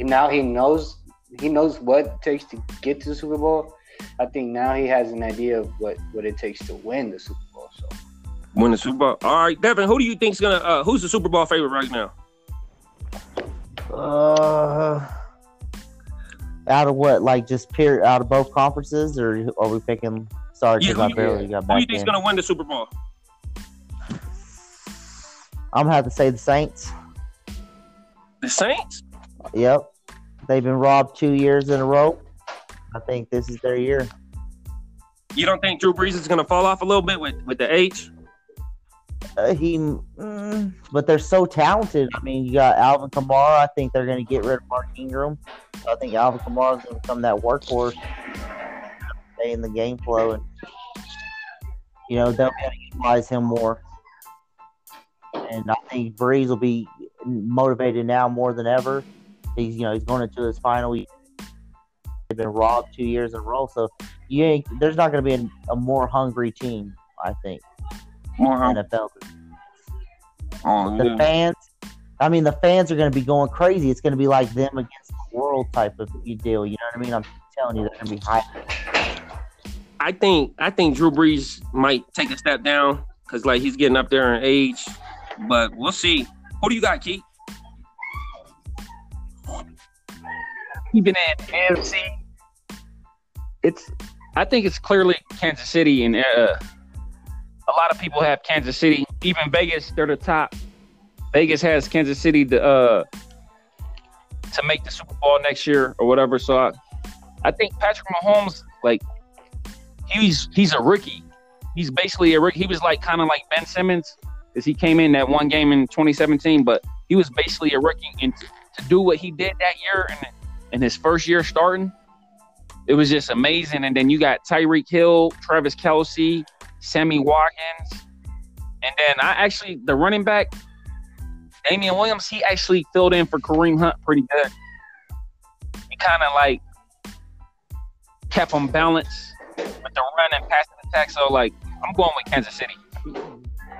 now he knows what it takes to get to the Super Bowl. I think now he has an idea of what it takes to win the Super Bowl. So win the Super Bowl. All right, Devin, who do you think's going to who's the Super Bowl favorite right now? Out of what? Like just period out of both conferences, or are we picking? Sorry, because I barely got back. Who do you think's going to win the Super Bowl? I'm gonna have to say the Saints. The Saints? Yep. They've been robbed 2 years in a row. I think this is their year. You don't think Drew Brees is going to fall off a little bit with the age? But they're so talented. I mean, you got Alvin Kamara. I think they're going to get rid of Mark Ingram. I think Alvin Kamara is going to become that workhorse, stay in the game flow, and they'll be able to utilize him more. And I think Brees will be motivated now more than ever. He's going into his final year. They've been robbed 2 years in a row, so there's not going to be a more hungry team, I think. More hungry. The fans are going to be going crazy. It's going to be like them against the world type of deal. You know what I mean? I'm telling you, they're going to be hyped. I think Drew Brees might take a step down because like he's getting up there in age, but we'll see. Who do you got, Keith? Even at AFC, I think it's clearly Kansas City, and a lot of people have Kansas City. Even Vegas, they're the top. Vegas has Kansas City to make the Super Bowl next year or whatever. So I think Patrick Mahomes, like he's a rookie. He's basically a rookie. He was like kind of like Ben Simmons, as he came in that one game in 2017, but he was basically a rookie, and to do what he did that year and. In his first year starting, it was just amazing. And then you got Tyreek Hill, Travis Kelce, Sammy Watkins. And then the running back, Damian Williams, he actually filled in for Kareem Hunt pretty good. He kind of like kept him balanced with the run and passing attack. So, like, I'm going with Kansas City.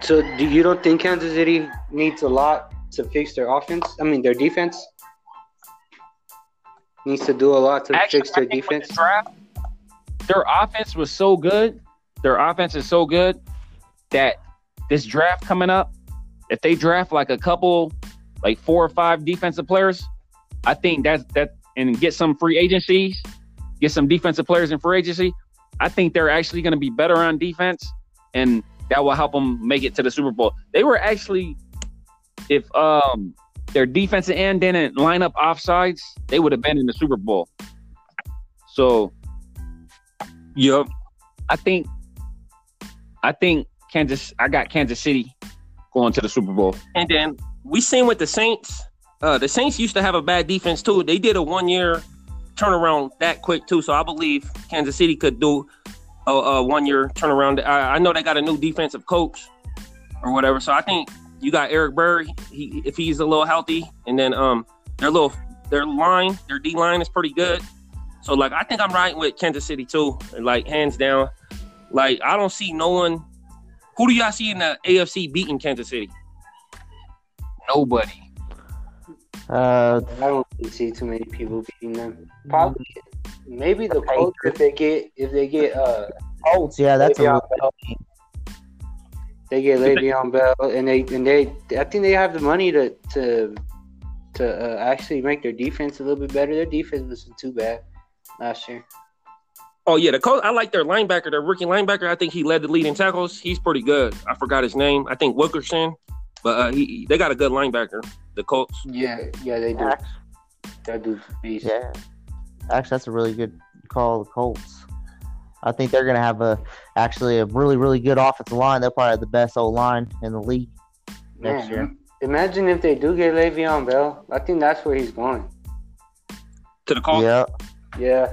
So, you don't think Kansas City needs a lot to fix their offense? I mean, their defense? Needs to do a lot to fix their defense. Their offense was so good. Their offense is so good that this draft coming up, if they draft like a couple, like 4 or 5 defensive players, I think that's that, and get some free agencies, get some defensive players in free agency. I think they're actually going to be better on defense, and that will help them make it to the Super Bowl. They were actually, if their defensive end didn't line up offsides, they would have been in the Super Bowl. So, yep. I got Kansas City going to the Super Bowl. And then we seen with the Saints. The Saints used to have a bad defense too. They did a 1 year turnaround that quick too. So I believe Kansas City could do a 1 year turnaround. I know they got a new defensive coach or whatever. So I think you got Eric Berry, if he's a little healthy, and then their D line is pretty good. So like I think I'm riding with Kansas City too, like hands down. Like I don't see no one. Who do y'all see in the AFC beating Kansas City? Nobody. I don't see too many people beating them. Probably, maybe the Colts if they get Colts. Yeah, that's Le'Veon Bell. They get Le'Veon Bell, and they I think they have the money to actually make their defense a little bit better. Their defense wasn't too bad last year. Oh yeah, the Colts. I like their linebacker, their rookie linebacker. I think he led the lead in tackles. He's pretty good. I forgot his name. I think Wilkerson, but they got a good linebacker. The Colts. Yeah, they do. They do. Yeah, actually, that's a really good call. The Colts. I think they're gonna have a really, really good offensive line. They'll probably have the best O line in the league next year. Imagine if they do get Le'Veon Bell. I think that's where he's going. To the Colts. Yeah.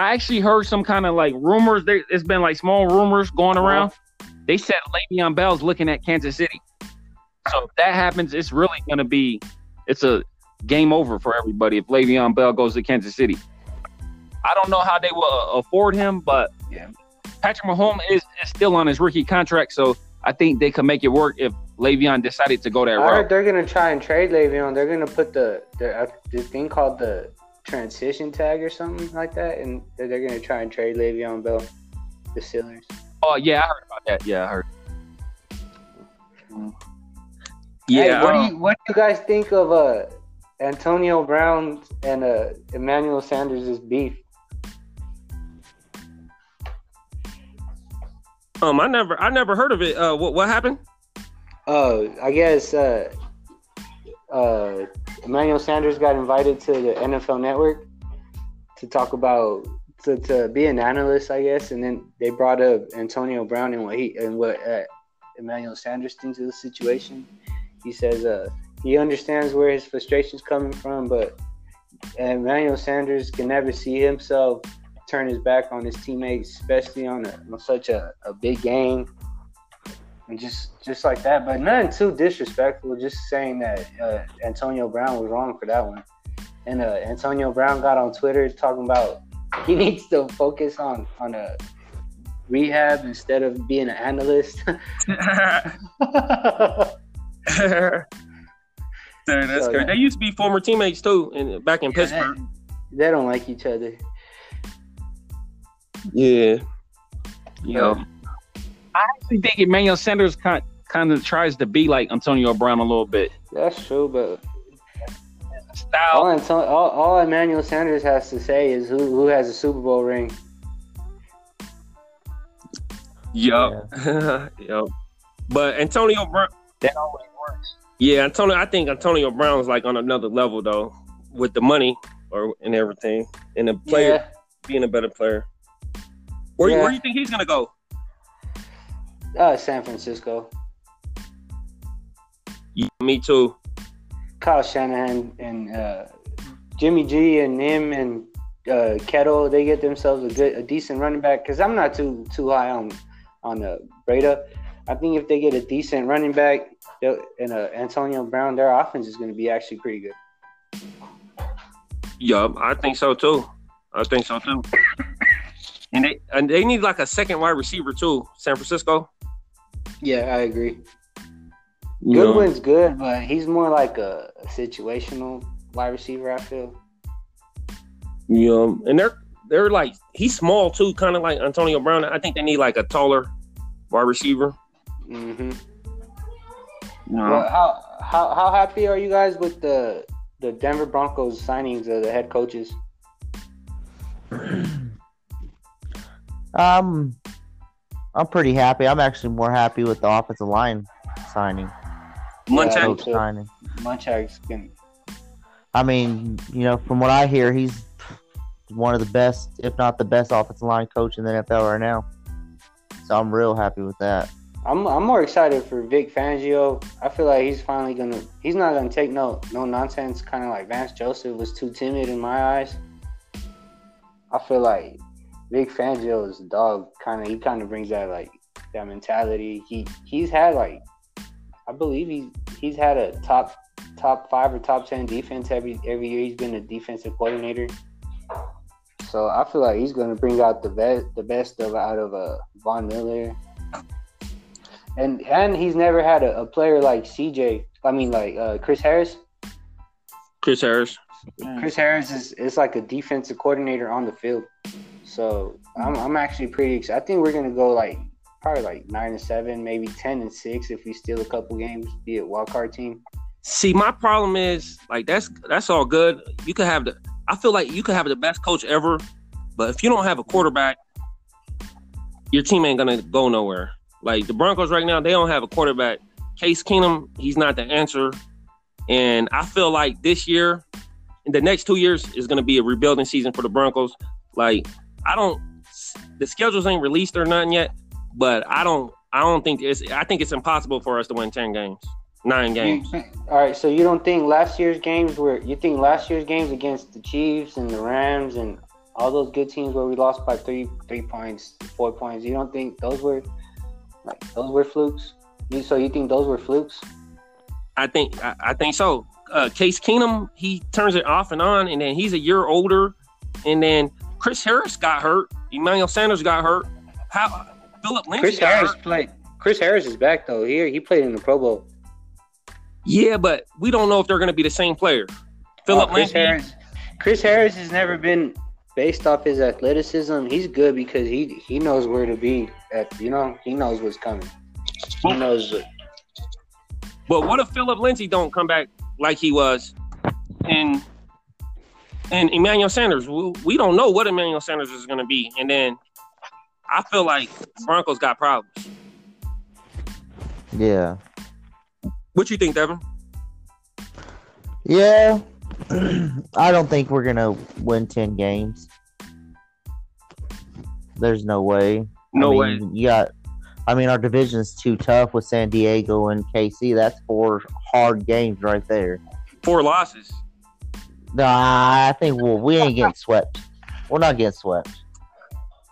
I actually heard some kind of like rumors. It's been like small rumors going around. They said Le'Veon Bell's looking at Kansas City. So if that happens, it's really going to be – it's a game over for everybody if Le'Veon Bell goes to Kansas City. I don't know how they will afford him, but Patrick Mahomes is still on his rookie contract, so I think they could make it work if Le'Veon decided to go that route. I heard they're going to try and trade Le'Veon. They're going to put the thing called the transition tag or something like that, and they're going to try and trade Le'Veon Bell, the Steelers. Oh, yeah, I heard about that. Yeah, I heard. Yeah. Hey, what do you guys think of Antonio Brown and Emmanuel Sanders' beef? I never heard of it. What happened? I guess Emmanuel Sanders got invited to the NFL Network to talk about to be an analyst, I guess, and then they brought up Antonio Brown and what Emmanuel Sanders thinks of the situation. He says he understands where his frustration's coming from, but Emmanuel Sanders can never see himself turn his back on his teammates, especially on such a big game, and just like that. But nothing too disrespectful, just saying that Antonio Brown was wrong for that one. And Antonio Brown got on Twitter talking about he needs to focus on a rehab instead of being an analyst. That's so, they used to be former teammates too, and back in Pittsburgh. They don't like each other. Yeah. Yo, I actually think Emmanuel Sanders kind of tries to be like Antonio Brown a little bit. That's true, but all Emmanuel Sanders has to say is who has a Super Bowl ring. Yup. Yeah. Yup. But Antonio Brown, that always works. Yeah, I think Antonio Brown's like on another level though, with the money and everything, and the player being a better player. Where do you think he's gonna go? San Francisco. Yeah, me too. Kyle Shanahan and Jimmy G and him and Kettle, they get themselves a decent running back. Because I'm not too high on Breda. I think if they get a decent running back and Antonio Brown, their offense is going to be actually pretty good. Yeah, I think so too. And they need like a second wide receiver too, San Francisco. Yeah, I agree. Goodwin's good, but he's more like a situational wide receiver, I feel. Yeah, and they're like he's small too, kind of like Antonio Brown. I think they need like a taller wide receiver. Mm-hmm. No. Well, how happy are you guys with the Denver Broncos signings of the head coaches? I'm pretty happy. I'm actually more happy with the offensive line signing. Munchak's good. I mean, from what I hear, he's one of the best, if not the best, offensive line coach in the NFL right now. So I'm real happy with that. I'm more excited for Vic Fangio. I feel like he's finally gonna. He's not gonna take no nonsense. Kind of like Vance Joseph was too timid in my eyes. I feel like Vic Fangio is a dog. He kind of brings that like that mentality. He's had like, I believe he's had a top 5 or top 10 defense every year. He's been a defensive coordinator. So I feel like he's going to bring out the best out of Von Miller, and he's never had a player like Chris Harris. Chris Harris. Chris Harris is like a defensive coordinator on the field. So I'm actually pretty excited. I think we're gonna go like probably like 9-7, maybe 10-6 if we steal a couple games, be a wild card team. See, my problem is like that's all good. You could have the best coach ever, but if you don't have a quarterback, your team ain't gonna go nowhere. Like the Broncos right now, they don't have a quarterback. Case Keenum, he's not the answer. And I feel like this year, in the next 2 years, is gonna be a rebuilding season for the Broncos. Like the schedules ain't released or nothing yet, but I think it's impossible for us to win 9 games. All right, so you don't think last year's games against the Chiefs and the Rams and all those good teams where we lost by three points, 4 points, you don't think those were flukes? So you think those were flukes? I think so. Case Keenum, he turns it off and on, and then he's a year older, and then Chris Harris got hurt. Emmanuel Sanders got hurt. Philip Lindsay got hurt. Chris Harris is back, though. He played in the Pro Bowl. Yeah, but we don't know if they're going to be the same player. Chris Harris has never been based off his athleticism. He's good because he knows where to be. He knows what's coming. He knows. But what if Philip Lindsay don't come back like he was? And Emmanuel Sanders, we don't know what Emmanuel Sanders is going to be. And then I feel like the Broncos got problems. Yeah. What you think, Devin? Yeah. I don't think we're going to win 10 games. There's no way. No way. Our division's too tough with San Diego and KC. That's 4 hard games right there. 4 losses. Nah, I think we ain't getting swept. We're not getting swept.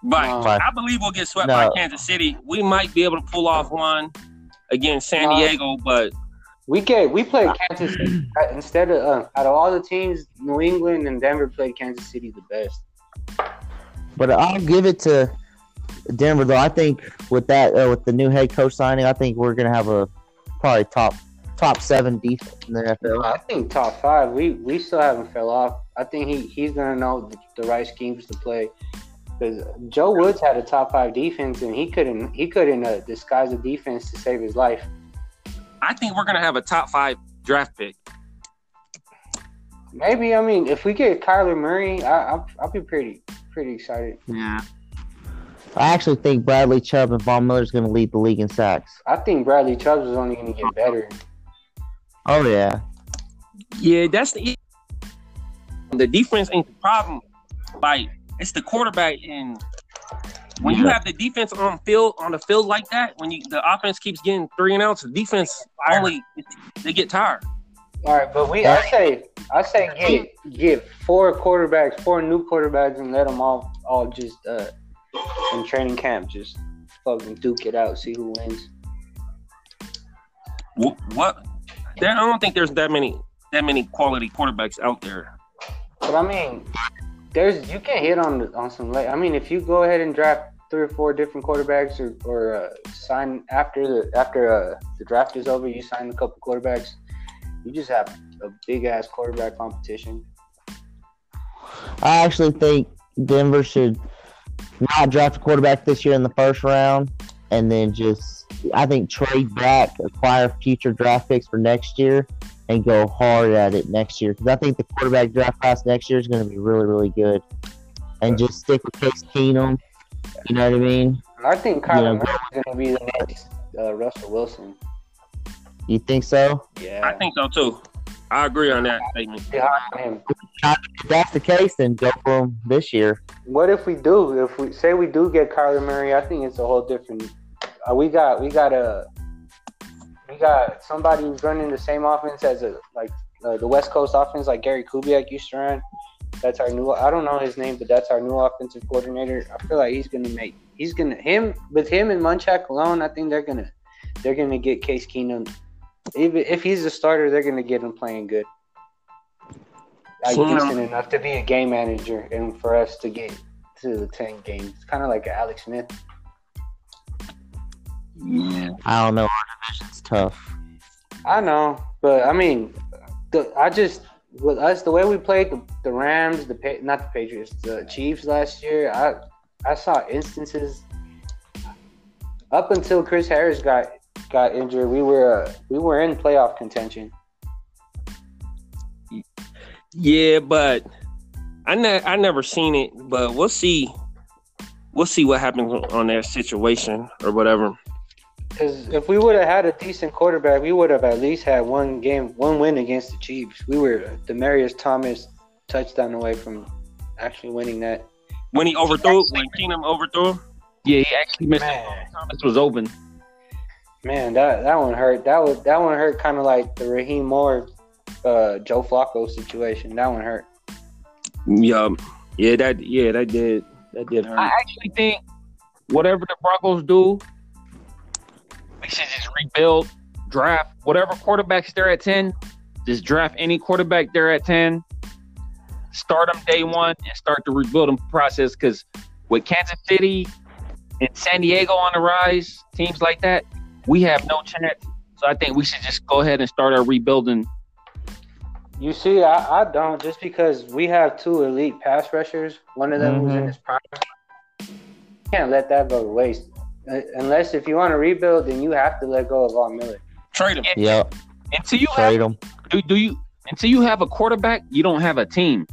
But I believe we'll get swept by Kansas City. We might be able to pull off one against San Diego, but we played Kansas City instead of out of all the teams, New England and Denver played Kansas City the best. But I'll give it to Denver though. I think with that with the new head coach signing, I think we're gonna have a probably top 7 defense in the NFL. I think top 5. We still haven't fell off. I think he's gonna know the right schemes to play. Because Joe Woods had a top 5 defense, and he couldn't disguise a defense to save his life. I think we're gonna have a top 5 draft pick. Maybe if we get Kyler Murray, I'll be pretty excited. Yeah. I actually think Bradley Chubb and Von Miller is going to lead the league in sacks. I think Bradley Chubb is only going to get better. Oh yeah. Yeah, that's the defense ain't the problem. Like it's the quarterback, and when you have the defense on the field like that, when the offense keeps getting 3 and outs, the defense they get tired. All right, but I say get 4 new quarterbacks, and let them all just in training camp just fucking duke it out, see who wins. What? I don't think there's that many quality quarterbacks out there. But there's you can hit on some late. If you go ahead and draft 3 or 4 different quarterbacks, or sign after the draft is over, you sign a couple quarterbacks. You just have a big ass quarterback competition. I actually think Denver should not draft a quarterback this year in the first round, and then trade back, acquire future draft picks for next year, and go hard at it next year. Because I think the quarterback draft class next year is going to be really, really good. And just stick with Case Keenum. You know what I mean? I think Kyler Murray is going to be the next Russell Wilson. You think so? Yeah. I think so, too. I agree on that statement. If that's the case, then go for him this year. What if we do? If we say we do get Kyler Murray, I think it's a whole different. We got somebody who's running the same offense as the West Coast offense, like Gary Kubiak used to run. That's our new. I don't know his name, but that's our new offensive coordinator. I feel like him and Munchak alone. I think they're gonna get Case Keenum. Even if he's a starter, they're gonna get him playing good. Like decent enough to be a game manager and for us to get to the 10 games. It's kind of like Alex Smith. Yeah. I don't know. Our division's tough. I know. But, I mean, I just – with us, the way we played the Rams, not the Patriots, the Chiefs last year, I saw instances up until Chris Harris got injured. We were in playoff contention. Yeah, but I never seen it. But we'll see. We'll see what happens on their situation or whatever. Because if we would have had a decent quarterback, we would have at least had one win against the Chiefs. We were Demarius Thomas touchdown away from actually winning that. When he overthrew it, when Keenum overthrew him? Yeah, he actually missed it. Thomas was open. Man, that one hurt. That one hurt, kind of like the Raheem Moore, Joe Flacco situation. That one hurt. Yeah, that did hurt. I actually think whatever the Broncos do, we should just rebuild, draft whatever quarterback's there at 10. Just draft any quarterback there at 10. Start them day one and start the rebuilding process. Because with Kansas City and San Diego on the rise, teams like that, we have no chance. So I think we should just go ahead and start our rebuilding. You see, I don't, just because we have two elite pass rushers. One of them was in his prime. You can't let that go to waste. Unless if you want to rebuild, then you have to let go of Von Miller. Trade him. Yeah. Until you have a quarterback, you don't have a team.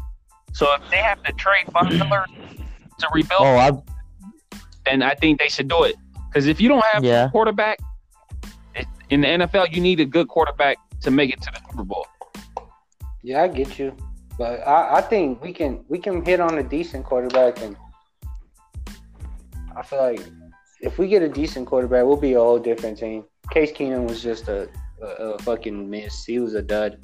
So if they have to trade Von Miller to rebuild, then I think they should do it. Because if you don't have a quarterback in the NFL, you need a good quarterback to make it to the Super Bowl. Yeah, I get you, but I think we can hit on a decent quarterback, and I feel like if we get a decent quarterback, we'll be a whole different team. Case Keenum was just a fucking miss. He was a dud.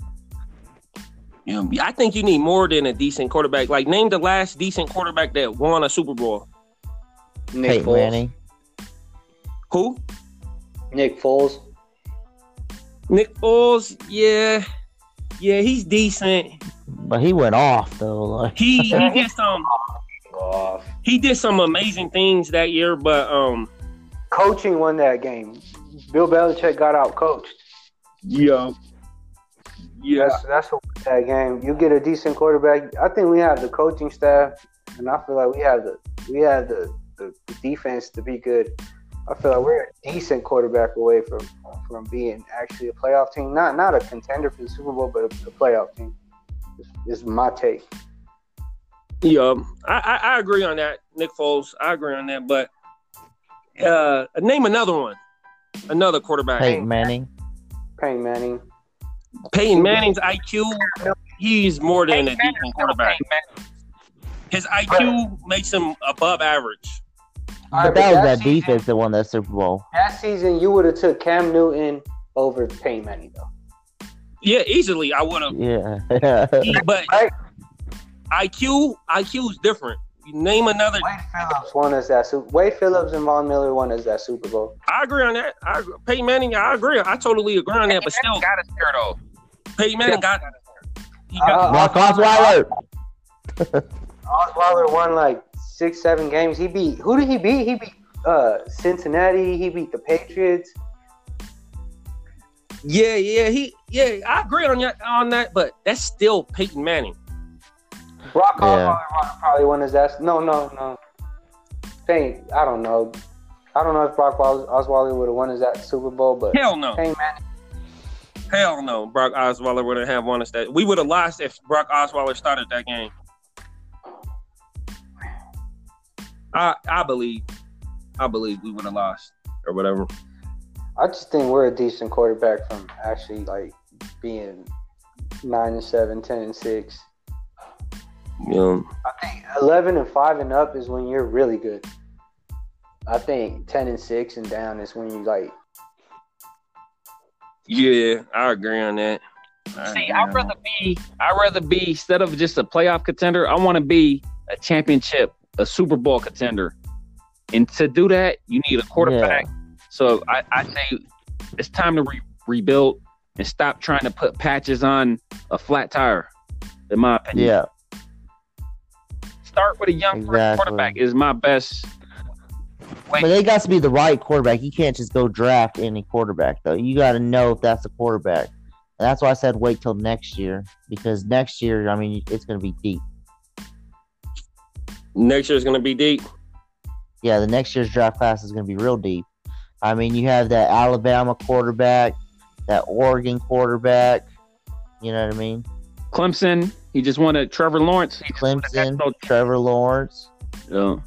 Yeah, I think you need more than a decent quarterback. Like, name the last decent quarterback that won a Super Bowl. Nick Foles. Manning. Who? Nick Foles. Nick Foles, yeah. Yeah, he's decent. But he went off, though. Like. He did some... off. He did some amazing things that year, but coaching won that game. Bill Belichick got out coached. Yeah. That's what won that game. You get a decent quarterback. I think we have the coaching staff, and I feel like we have the defense to be good. I feel like we're a decent quarterback away from being actually a playoff team. Not a contender for the Super Bowl, but a playoff team. This is my take. Yeah, I agree on that, Nick Foles. I agree on that, but name another one. Another quarterback. Peyton Manning. Peyton Manning's IQ, he's more than a decent quarterback. His IQ makes him above average. But that was that defense that won that Super Bowl. That season, you would have took Cam Newton over Peyton Manning, though. Yeah, easily I would have. Yeah. But... IQ is different. You name another. Wade Phillips and Von Miller won us that Super Bowl. I agree on that. Peyton Manning, I agree. I totally agree on that. But still, got us there though. Peyton Manning got Mark Osweiler. Osweiler won like 6-7 games. He beat. Who did he beat? He beat Cincinnati. He beat the Patriots. Yeah. I agree on that. But that's still Peyton Manning. Brock Osweiler probably won his ass. No. I don't know if Brock Osweiler would have won his that Super Bowl, but hell no. Hell no. Brock Osweiler wouldn't have won us that. We would have lost if Brock Osweiler started that game. I believe we would have lost or whatever. I just think we're a decent quarterback from actually like being 9-7, 10-6. Yeah. I think 11-5 and up is when you're really good. I think 10-6 and down is when you like. Yeah, I agree on that. I'd rather be instead of just a playoff contender, I want to be a championship, a Super Bowl contender. And to do that, you need a quarterback. Yeah. So I say it's time to rebuild and stop trying to put patches on a flat tire. In my opinion. Yeah. Start with a young quarterback is my best way. But they got to be the right quarterback. You can't just go draft any quarterback, though. You got to know if that's a quarterback. And that's why I said wait till next year, because next year, I mean, it's going to be deep. Next year's going to be deep? Yeah, the next year's draft class is going to be real deep. I mean, you have that Alabama quarterback, that Oregon quarterback. You know what I mean? Clemson. He just wanted Trevor Lawrence. Clemson, Trevor Lawrence. Yeah.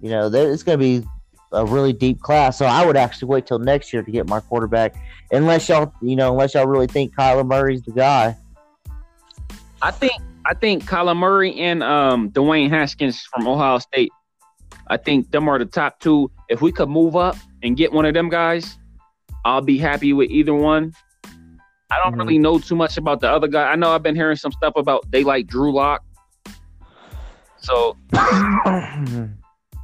You know, it's going to be a really deep class. So I would actually wait till next year to get my quarterback, unless y'all really think Kyler Murray's the guy. I think Kyler Murray and Dwayne Haskins from Ohio State. I think them are the top two. If we could move up and get one of them guys, I'll be happy with either one. I don't really know too much about the other guy. I know I've been hearing some stuff about they like Drew Lock. So,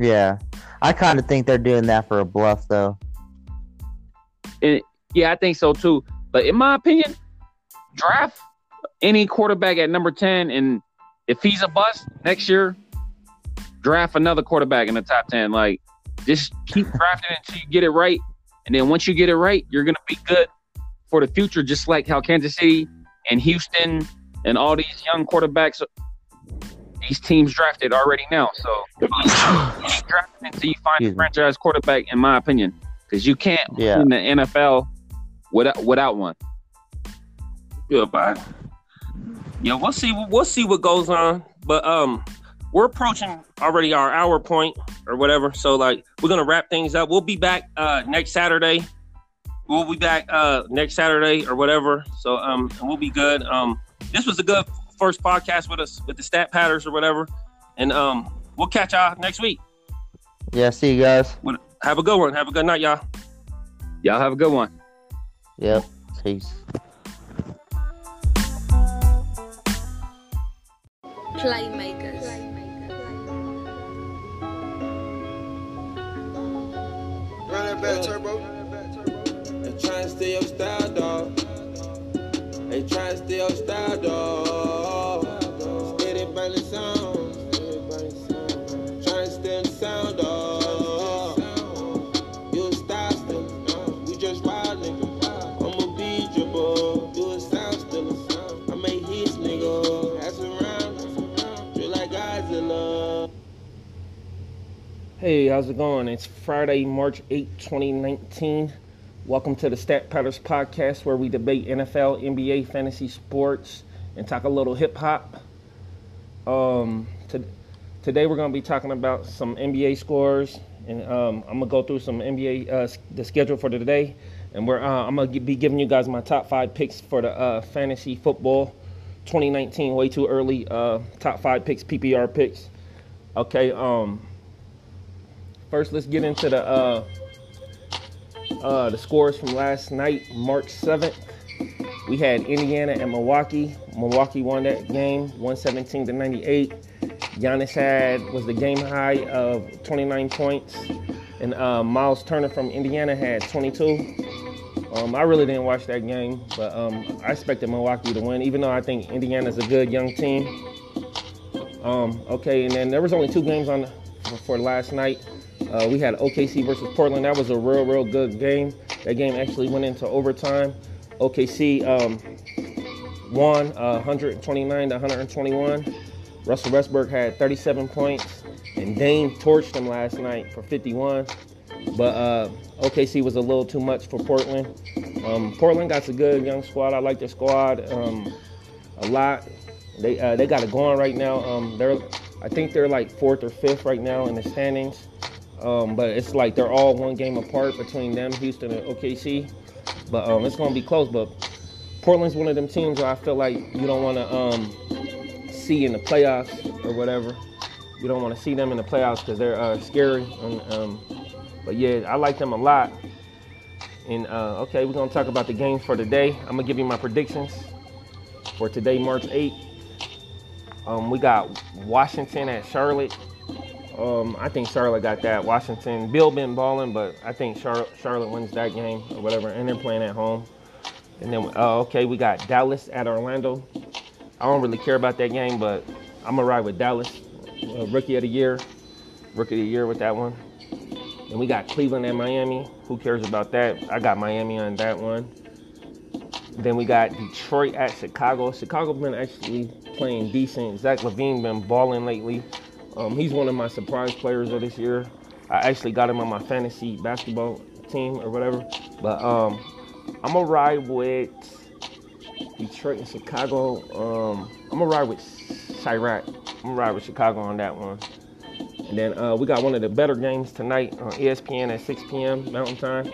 yeah, I kind of think they're doing that for a bluff, though. Yeah, I think so too. But in my opinion, draft any quarterback at number 10, and if he's a bust next year, draft another quarterback in the top 10. Like, just keep drafting until you get it right. And then once you get it right, you're going to be good for the future, just like how Kansas City and Houston and all these young quarterbacks, these teams drafted already now. So keep drafting until you find a franchise quarterback, in my opinion, because you can't win the NFL without one. Goodbye. Yeah, we'll see what goes on, but we're approaching already our hour point or whatever. So, like, we're going to wrap things up. We'll be back next Saturday. So, and we'll be good. This was a good first podcast with us, with the stat patterns or whatever. And we'll catch y'all next week. Yeah, see you guys. Have a good one. Have a good night, y'all. Y'all have a good one. Yep. Peace. Playmakers. Back, turbo. They try to stay up style, dog. Steady burning sound. Trying to stay in the sound, dog. You a style still. You just wild, nigga. I'm a beat dribble. You a sound still. I make hits, nigga. Ass around. Feel like Godzilla. Hey, how's it going? It's Friday, March 8, 2019. Welcome to the Stat Patterns Podcast, where we debate NFL, NBA, fantasy sports, and talk a little hip-hop. Today we're going to be talking about some NBA scores, and I'm going to go through some NBA, the schedule for today, and I'm going to be giving you guys my top 5 picks for the fantasy football 2019, way too early, top 5 picks, PPR picks. Okay, first, let's get into the scores from last night, March 7th. We had Indiana and Milwaukee. Milwaukee won that game, 117-98. Giannis was the game high of 29 points, and Miles Turner from Indiana had 22. I really didn't watch that game, but I expected Milwaukee to win, even though I think Indiana's a good young team. Okay, and then there was only 2 games on for last night. We had OKC versus Portland. That was a real, real good game. That game actually went into overtime. OKC won 129-121. Russell Westbrook had 37 points, and Dame torched him last night for 51. But OKC was a little too much for Portland. Portland got a good young squad. I like their squad a lot. They got it going right now. I think they're like 4th or 5th right now in the standings. But it's like they're all one game apart between them, Houston and OKC. But it's going to be close. But Portland's one of them teams where I feel like you don't want to see in the playoffs or whatever. You don't want to see them in the playoffs because they're scary. And, but, yeah, I like them a lot. And, okay, we're going to talk about the games for today. I'm going to give you my predictions for today, March 8th. We got Washington at Charlotte. I think Charlotte got that. Washington, Bill been balling, but I think Charlotte wins that game or whatever, and they're playing at home. And then, okay, we got Dallas at Orlando. I don't really care about that game, but I'm going to ride with Dallas. Rookie of the year with that one. And we got Cleveland at Miami. Who cares about that? I got Miami on that one. Then we got Detroit at Chicago. Chicago been actually playing decent. Zach LaVine been balling lately. He's one of my surprise players of this year. I actually got him on my fantasy basketball team or whatever. But I'm going to ride with Detroit and Chicago. I'm going to ride with Chirac. I'm going to ride with Chicago on that one. And then we got one of the better games tonight on ESPN at 6 p.m. Mountain Time.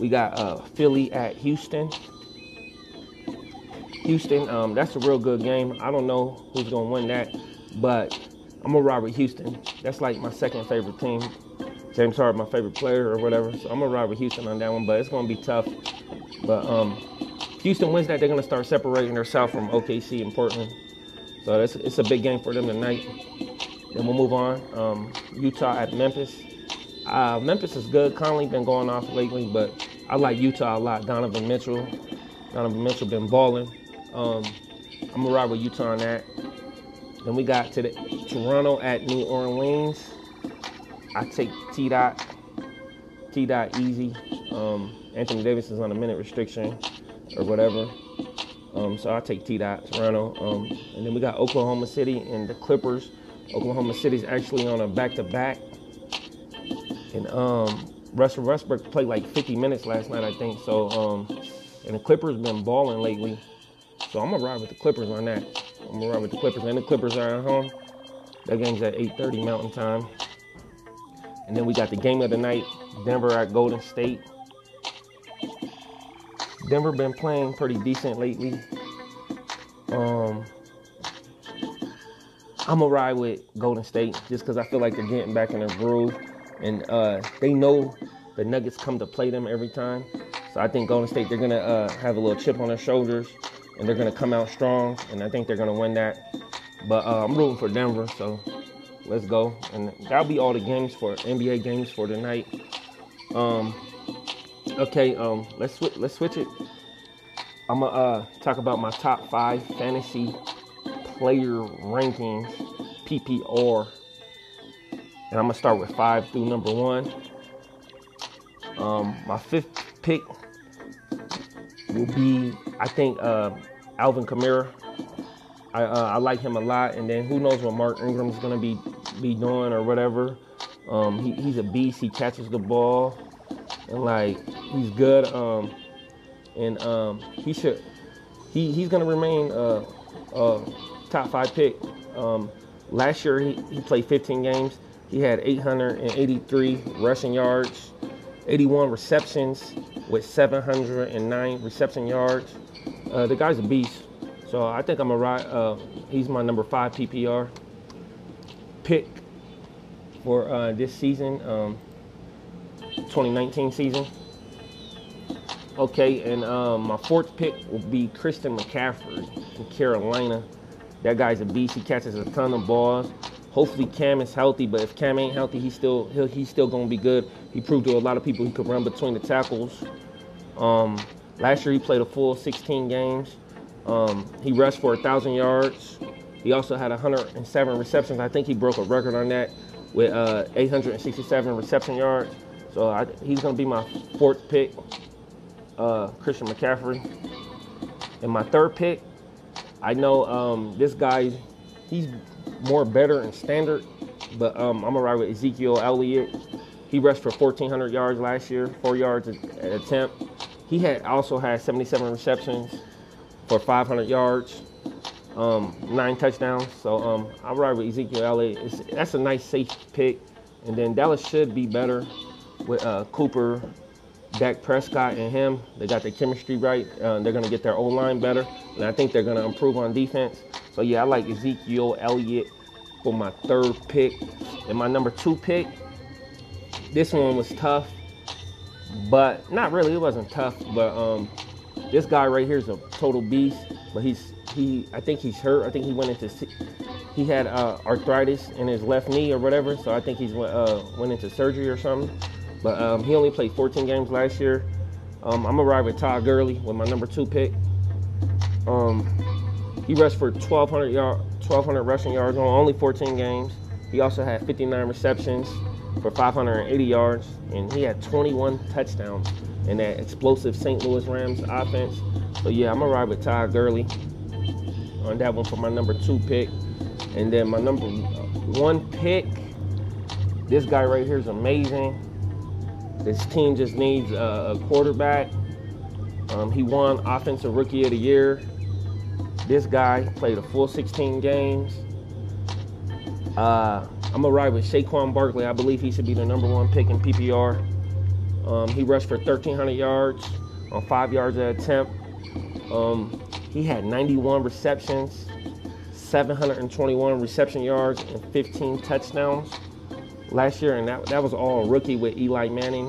We got Philly at Houston. That's a real good game. I don't know who's going to win that, but I'm going to ride with Houston. That's like my second favorite team. James Harden, my favorite player or whatever. So I'm going to ride with Houston on that one, but it's going to be tough. But Houston wins that, they're going to start separating themselves from OKC and Portland. So it's a big game for them tonight. Then we'll move on. Utah at Memphis. Memphis is good. Conley been going off lately, but I like Utah a lot. Donovan Mitchell been balling. I'm going to ride with Utah on that. Then we got to the Toronto at New Orleans. I take T-Dot easy. Anthony Davis is on a minute restriction or whatever. So I take T-Dot, Toronto. And then we got Oklahoma City and the Clippers. Oklahoma City's actually on a back-to-back. And Russell Westbrook played like 50 minutes last night, I think. So, and the Clippers been balling lately. So I'm going to ride with the Clippers on that. I'm going to ride with the Clippers. And the Clippers are at home. That game's at 8:30 Mountain Time. And then we got the game of the night, Denver at Golden State. Denver been playing pretty decent lately. I'm going to ride with Golden State just because I feel like they're getting back in their groove. And they know the Nuggets come to play them every time. So I think Golden State, they're going to have a little chip on their shoulders. And they're going to come out strong. And I think they're going to win that. But I'm rooting for Denver, so let's go. And that'll be all the games for NBA games for tonight. Let's switch it. I'm going to talk about my top 5 fantasy player rankings, PPR. And I'm going to start with 5 through number 1. My 5th pick will be, I think, Alvin Kamara. I like him a lot. And then who knows what Mark Ingram's going to be doing or whatever. He's a beast. He catches the ball. And, he's good. He's going to remain top 5 pick. Last year, he played 15 games. He had 883 rushing yards, 81 receptions with 709 reception yards. The guy's a beast. So I think I'm a ride. He's my number 5 PPR pick for this season, 2019 season. Okay, and my 4th pick will be Christian McCaffrey from Carolina. That guy's a beast. He catches a ton of balls. Hopefully Cam is healthy, but if Cam ain't healthy, he's still gonna be good. He proved to a lot of people he could run between the tackles. Last year he played a full 16 games. He rushed for 1,000 yards. He also had 107 receptions. I think he broke a record on that with 867 reception yards. So he's gonna be my 4th pick, Christian McCaffrey. And my 3rd pick, I know this guy, he's more better and standard, but I'm gonna ride with Ezekiel Elliott. He rushed for 1,400 yards last year, 4 yards an attempt. He also had 77 receptions for 500 yards, 9 touchdowns. So I'll ride with Ezekiel Elliott. That's a nice safe pick. And then Dallas should be better with Cooper, Dak Prescott, and him. They got their chemistry right. They're gonna get their O-line better, and I think they're gonna improve on defense. So, yeah, I like Ezekiel Elliott for my 3rd pick. And my number 2 pick, this one was tough, but not really. It wasn't tough, but this guy right here is a total beast, but I think he's hurt. I think he had arthritis in his left knee or whatever, so I think he's went into surgery or something. But he only played 14 games last year. I'm going to ride with Todd Gurley with my number 2 pick. He rushed for 1,200 rushing yards on only 14 games. He also had 59 receptions for 580 yards, and he had 21 touchdowns in that explosive St. Louis Rams offense. So yeah, I'm gonna ride with Todd Gurley on that one for my number 2 pick. And then my number 1 pick, this guy right here is amazing. This team just needs a quarterback. He won Offensive Rookie of the Year. This guy played a full 16 games. I'm gonna ride with Saquon Barkley. I believe he should be the number 1 pick in PPR. He rushed for 1,300 yards on 5 yards an attempt. He had 91 receptions, 721 reception yards, and 15 touchdowns last year, and that was all rookie with Eli Manning,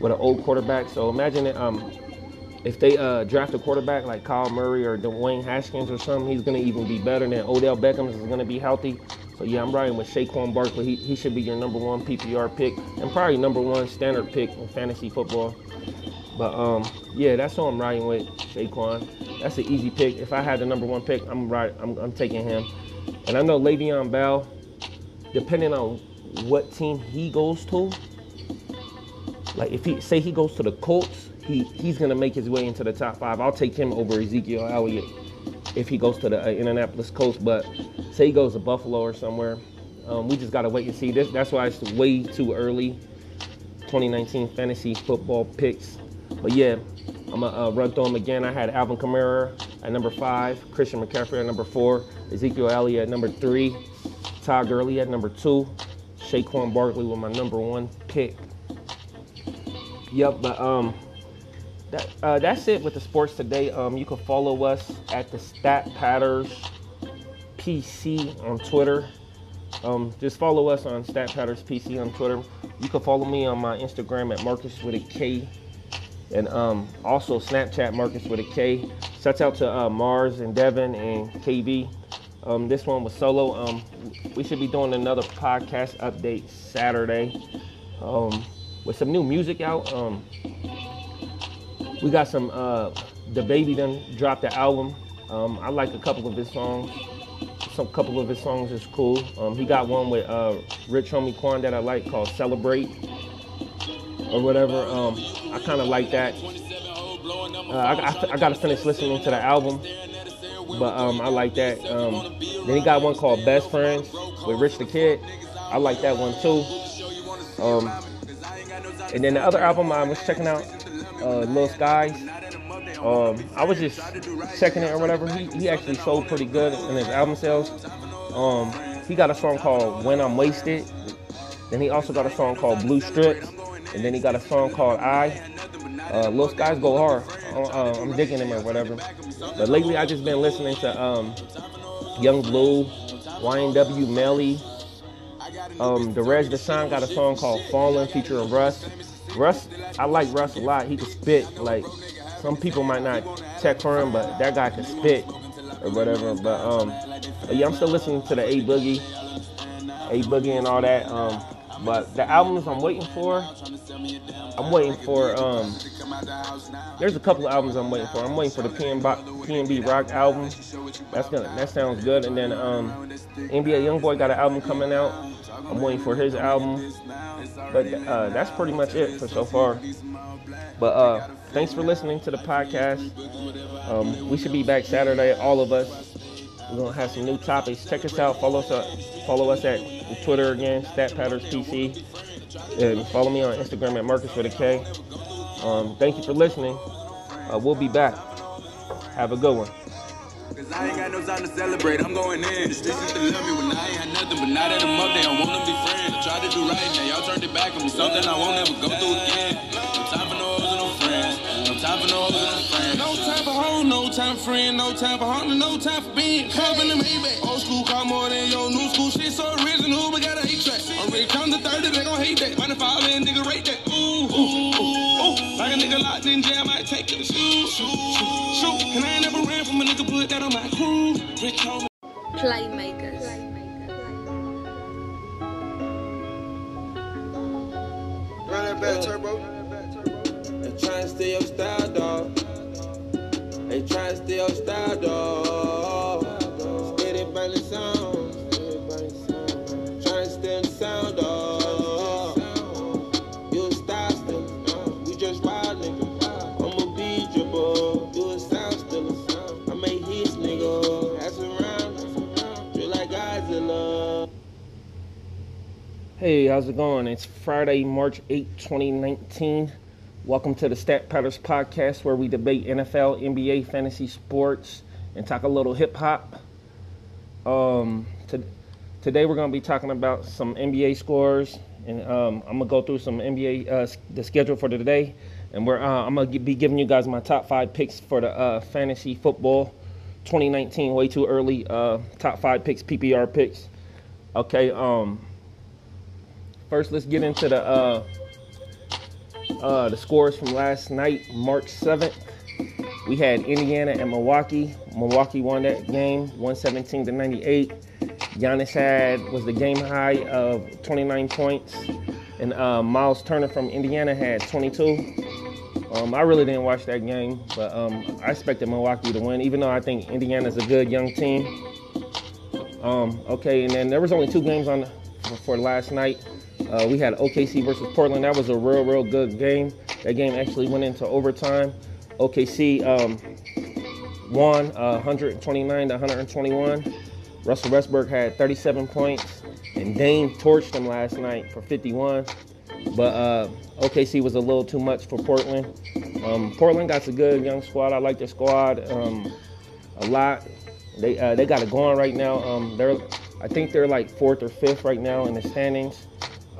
with an old quarterback. So imagine that, if they draft a quarterback like Kyler Murray or Dwayne Haskins or something, he's going to even be better than Odell Beckham is going to be healthy. So yeah, I'm riding with Saquon Barkley. He should be your number 1 PPR pick and probably number 1 standard pick in fantasy football. But yeah, that's who I'm riding with, Saquon. That's an easy pick. If I had the number 1 pick, I'm taking him. And I know Le'Veon Bell, depending on what team he goes to, like if he say he goes to the Colts, he's gonna make his way into the top 5. I'll take him over Ezekiel Elliott if he goes to the Indianapolis Colts. But say he goes to Buffalo or somewhere, we just gotta wait and see. That's why it's way too early. 2019 fantasy football picks. But yeah, I'm gonna run through them again. I had Alvin Kamara at number 5, Christian McCaffrey at number 4, Ezekiel Elliott at number 3, Todd Gurley at number 2, Saquon Barkley with my number 1 pick. Yep, but that's it with the sports today. You can follow us at the Stat Patters PC on Twitter. Just follow us on Stat Patters PC on Twitter. You can follow me on my Instagram at Marcus with a K. And also Snapchat, Marcus with a K. Shouts out to Mars and Devin and KB. This one was solo. We should be doing another podcast update Saturday with some new music out. We got some, DaBaby done dropped the album. I like a couple of his songs. Some couple of his songs is cool. He got one with Rich Homie Quan that I like called Celebrate or whatever. I kind of like that. I got to finish listening to the album, but I like that. Then he got one called Best Friends with Rich the Kid. I like that one too. And then the other album I was checking out, Lil Skies. I was just checking it or whatever. He actually sold pretty good in his album sales. He got a song called When I'm Wasted. Then he also got a song called Blue Strips. And then he got a song called I. Lil Skies go hard. I'm digging him or whatever. But lately I just been listening to Young Blue, YNW Melly. Derez Deshawn got a song called Fallen featuring Russ. I like Russ a lot. He can spit. Like, some people might not check for him, but that guy can spit or whatever. But yeah, I'm still listening to the A Boogie and all that. But the albums I'm waiting for, there's a couple of albums I'm waiting for. I'm waiting for the PNB Rock album. That sounds good. And then NBA Youngboy got an album coming out. I'm waiting for his album. But that's pretty much it for so far. But thanks for listening to the podcast. We should be back Saturday, all of us. We're going to have some new topics. Check us out. Follow us at Twitter again, StatPattersPC. And follow me on Instagram at Marcus with a K. Thank you for listening. We'll be back. Have a good one. Cause I ain't got no time to celebrate, I'm going in. This is to love me when I ain't had nothing. But now that I'm up there, I wanna be friends. I tried to do right, now y'all turned it back on me. Something I won't ever go through again. No time for no hoes and no friends. No time for no hoes and no friends. No time for hoe, no time for friend. No time for hunting, no time for being. Club in the Maybach. Old school car more than your new school shit. So original, but got a 8-track. Already come to 30, they gon' hate that. Find a file and nigga rate that. Ooh, ooh, ooh, ooh. Like a nigga locked in jail, I might take it. Shoot, shoot, shoot, shoot. And I ain't never ran from a nigga, put that. Playmakers. Run that back, turbo. They try to stay up style, dog. They try to stay up style, dog. Steady by the sound. Try to stay in the sound, dog. stripper. Do a sound still a sound. I made hits, nigga. Pass it around. Feel like Godzilla. Hey, how's it going? It's Friday, March 8, 2019. Welcome to the Stat Patters Podcast, where we debate NFL, NBA, fantasy sports, and talk a little hip-hop. Today we're going to be talking about some NBA scores, and I'm going to go through some NBA, the schedule for today, and I'm going to be giving you guys my top five picks for the fantasy football 2019, way too early, top five picks, PPR picks. Okay, first let's get into the scores from last night, March 7th. We had Indiana and Milwaukee. Milwaukee won that game, 117-98. Giannis was the game high of 29 points. And Miles Turner from Indiana had 22. I really didn't watch that game, but I expected Milwaukee to win, even though I think Indiana's a good young team. Okay, and then there was only two games for last night. We had OKC versus Portland. That was a real, real good game. That game actually went into overtime. OKC won 129-121. Russell Westbrook had 37 points, and Dame torched him last night for 51. But OKC was a little too much for Portland. Portland got a good young squad. I like their squad a lot. They got it going right now. I think they're like fourth or fifth right now in the standings.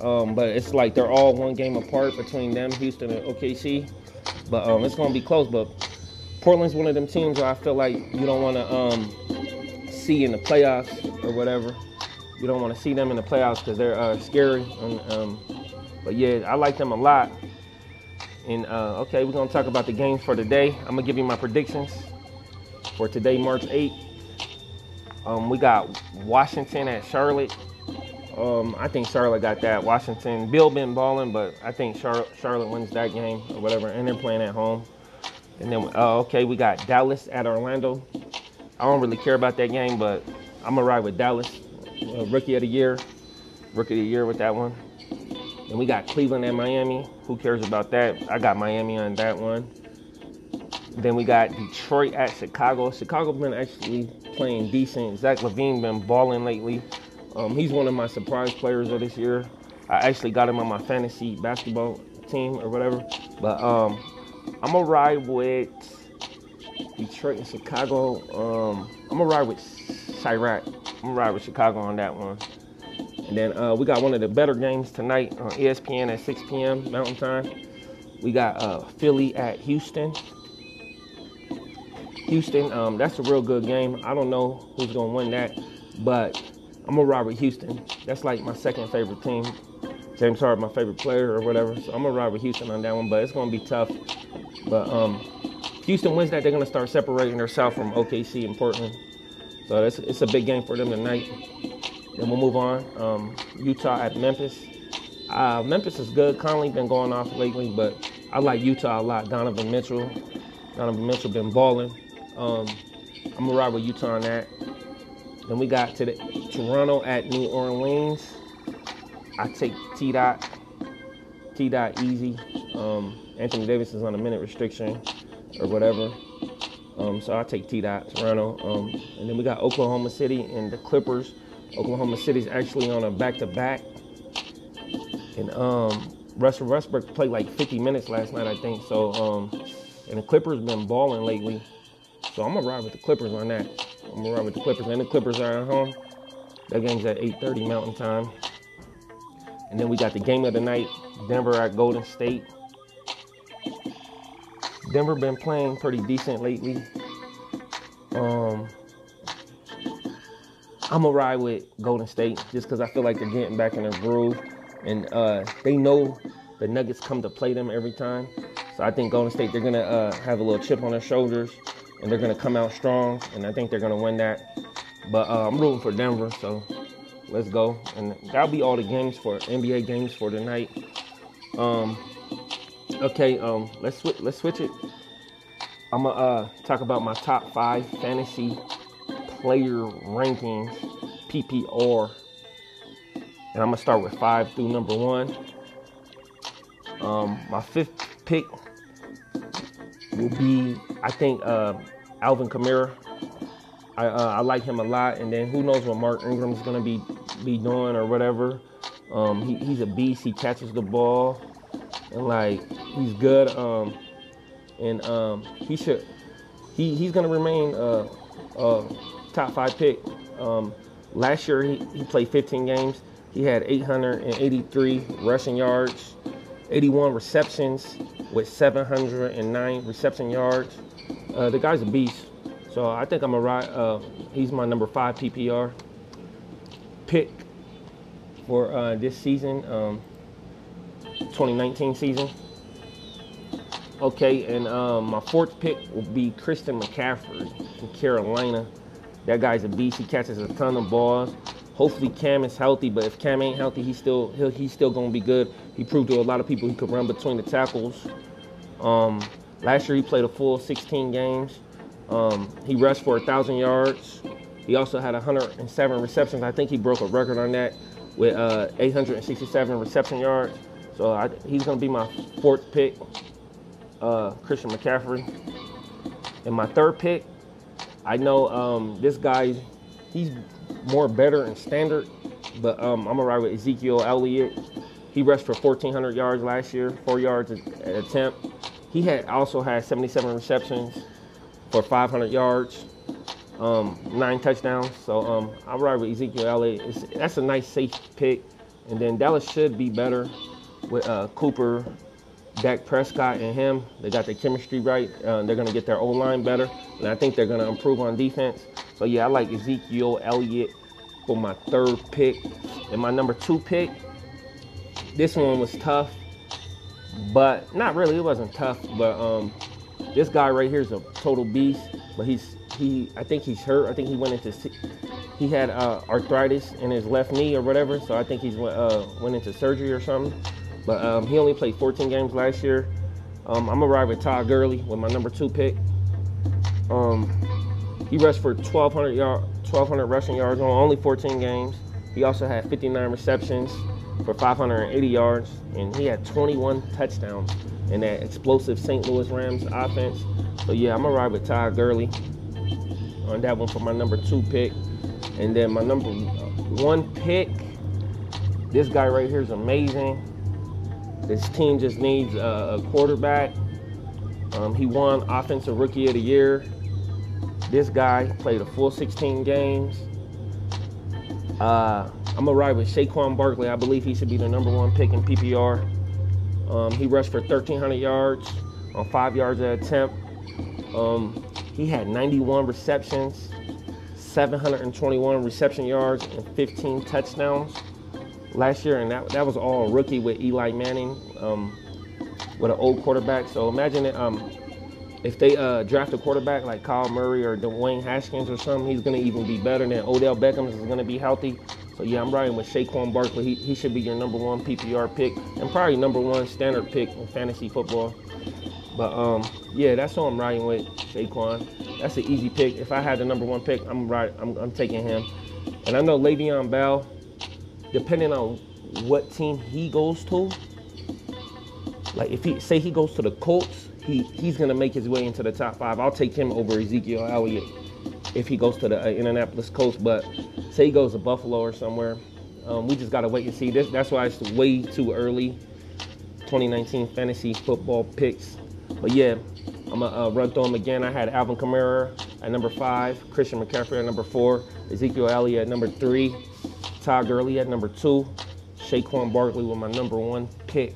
But it's like they're all one game apart between them, Houston and OKC. But it's going to be close. But Portland's one of them teams where I feel like you don't want to see in the playoffs or whatever. You don't want to see them in the playoffs because they're scary. And, but, yeah, I like them a lot. And, okay, we're going to talk about the games for today. I'm going to give you my predictions for today, March 8th. We got Washington at Charlotte. I think Charlotte got that. Washington, Bill been balling, but I think Charlotte wins that game or whatever, and they're playing at home. And then, okay, we got Dallas at Orlando. I don't really care about that game, but I'm going to ride with Dallas. Rookie of the year with that one. And we got Cleveland at Miami. Who cares about that? I got Miami on that one. Then we got Detroit at Chicago. Chicago been actually playing decent. Zach LaVine been balling lately. He's one of my surprise players of this year. I actually got him on my fantasy basketball team or whatever. But I'm going to ride with Detroit and Chicago. I'm going to ride with Chirac. I'm going to ride with Chicago on that one. And then we got one of the better games tonight on ESPN at 6 p.m. Mountain Time. We got Philly at Houston. That's a real good game. I don't know who's going to win that, but I'm going to ride with Houston. That's like my second favorite team. James Harden, my favorite player or whatever. So I'm going to ride with Houston on that one, but it's going to be tough. But Houston wins that, they're going to start separating themselves from OKC and Portland. So it's a big game for them tonight. Then we'll move on. Utah at Memphis. Memphis is good. Conley been going off lately, but I like Utah a lot. Donovan Mitchell been balling. I'm going to ride with Utah on that. Then we got Toronto at New Orleans. I take T-Dot easy. Anthony Davis is on a minute restriction or whatever. So I take T-Dot, Toronto. And then we got Oklahoma City and the Clippers. Oklahoma City's actually on a back-to-back. And Russell Westbrook played like 50 minutes last night, I think. So, and the Clippers been balling lately. So I'm going to ride with the Clippers on that. I'm going to ride with the Clippers. And the Clippers are at home. That game's at 8:30 Mountain Time. And then we got the game of the night, Denver at Golden State. Denver been playing pretty decent lately. I'm going to ride with Golden State just because I feel like they're getting back in their groove. And they know the Nuggets come to play them every time. So I think Golden State, they're going to have a little chip on their shoulders. And they're going to come out strong, and I think they're going to win that. But I'm rooting for Denver, so let's go. And that'll be all the games for NBA games for tonight. Okay, let's switch it. I'm going to talk about my top five fantasy player rankings, PPR. And I'm going to start with 5 through number 1. My fifth pick will be, I think, Alvin Kamara. I like him a lot. And then who knows what Mark Ingram's going to be doing or whatever. He's a beast. He catches the ball. And, like, he's good. He's going to remain top five pick. Last year, he played 15 games. He had 883 rushing yards, 81 receptions with 709 reception yards. The guy's a beast. So I think I'm a ride. He's my number 5 PPR pick for this season, 2019 season. Okay, and my 4th pick will be Christian McCaffrey from Carolina. That guy's a beast. He catches a ton of balls. Hopefully Cam is healthy, but if Cam ain't healthy, he's still gonna be good. He proved to a lot of people he could run between the tackles. Last year he played a full 16 games. He rushed for 1,000 yards. He also had 107 receptions. I think he broke a record on that with 867 reception yards. So he's gonna be my 4th pick. Christian McCaffrey. And my 3rd pick, I know this guy, he's more better and standard, but I'm gonna ride with Ezekiel Elliott. He rushed for 1,400 yards last year, 4 yards an attempt. He also had 77 receptions for 500 yards, 9 touchdowns. So I'll ride with Ezekiel Elliott. That's a nice safe pick. And then Dallas should be better with Cooper, Dak Prescott, and him. They got their chemistry right. They're going to get their O-line better, and I think they're going to improve on defense. So, yeah, I like Ezekiel Elliott for my 3rd pick. And my number 2 pick, this one was tough, but not really. It wasn't tough, but this guy right here is a total beast, but I think he's hurt. I think he had arthritis in his left knee or whatever, so I think he's went into surgery or something. But he only played 14 games last year. I'm going to ride with Todd Gurley with my number 2 pick. He rushed for 1,200 rushing yards on only 14 games. He also had 59 receptions for 580 yards, and he had 21 touchdowns in that explosive St. Louis Rams offense. So, yeah, I'm going to ride with Todd Gurley on that one for my number 2 pick. And then my number 1 pick, this guy right here is amazing. This team just needs a quarterback. He won Offensive Rookie of the Year. This guy played a full 16 games. I'm going to ride with Saquon Barkley. I believe he should be the number 1 pick in PPR. He rushed for 1,300 yards on 5 yards an attempt. He had 91 receptions, 721 reception yards, and 15 touchdowns last year, and that was all rookie with Eli Manning, with an old quarterback. So imagine if they draft a quarterback like Kyle Murray or Dwayne Haskins or something, he's going to even be better than Odell Beckham is going to be healthy. So, yeah, I'm riding with Saquon Barkley. He should be your number 1 PPR pick and probably number 1 standard pick in fantasy football. But, yeah, that's who I'm riding with, Saquon. That's an easy pick. If I had the number 1 pick, I'm taking him. And I know Le'Veon Bell, depending on what team he goes to, like if he goes to the Colts, he's going to make his way into the top 5. I'll take him over Ezekiel Elliott if he goes to the Indianapolis Colts. But say he goes to Buffalo or somewhere, we just got to wait and see. That's why it's way too early, 2019 fantasy football picks. But, yeah, I'm going to run through them again. I had Alvin Kamara at number 5, Christian McCaffrey at number 4, Ezekiel Elliott at number 3, Todd Gurley at number 2, Saquon Barkley with my number 1 pick.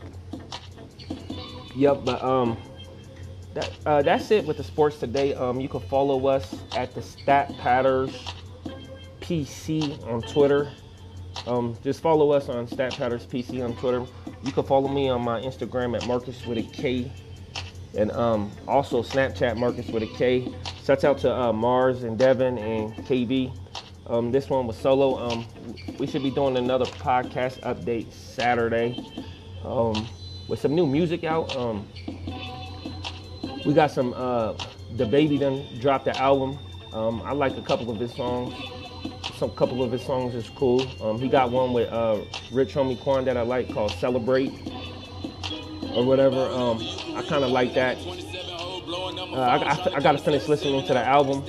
Yep, but that's it with the sports today. You can follow us at the Stat Patters PC on Twitter. Just follow us on Stat Patters PC on Twitter. You can follow me on my Instagram at Marcus with a K, and also Snapchat Marcus with a K. Shouts out to Mars and Devin and KB. This one was solo. We should be doing another podcast update Saturday with some new music out. We got some DaBaby done dropped the album. I like a couple of his songs. Couple of his songs is cool. He got one with Rich Homie Quan that I like called Celebrate or whatever. I kind of like that. I gotta finish listening to the album,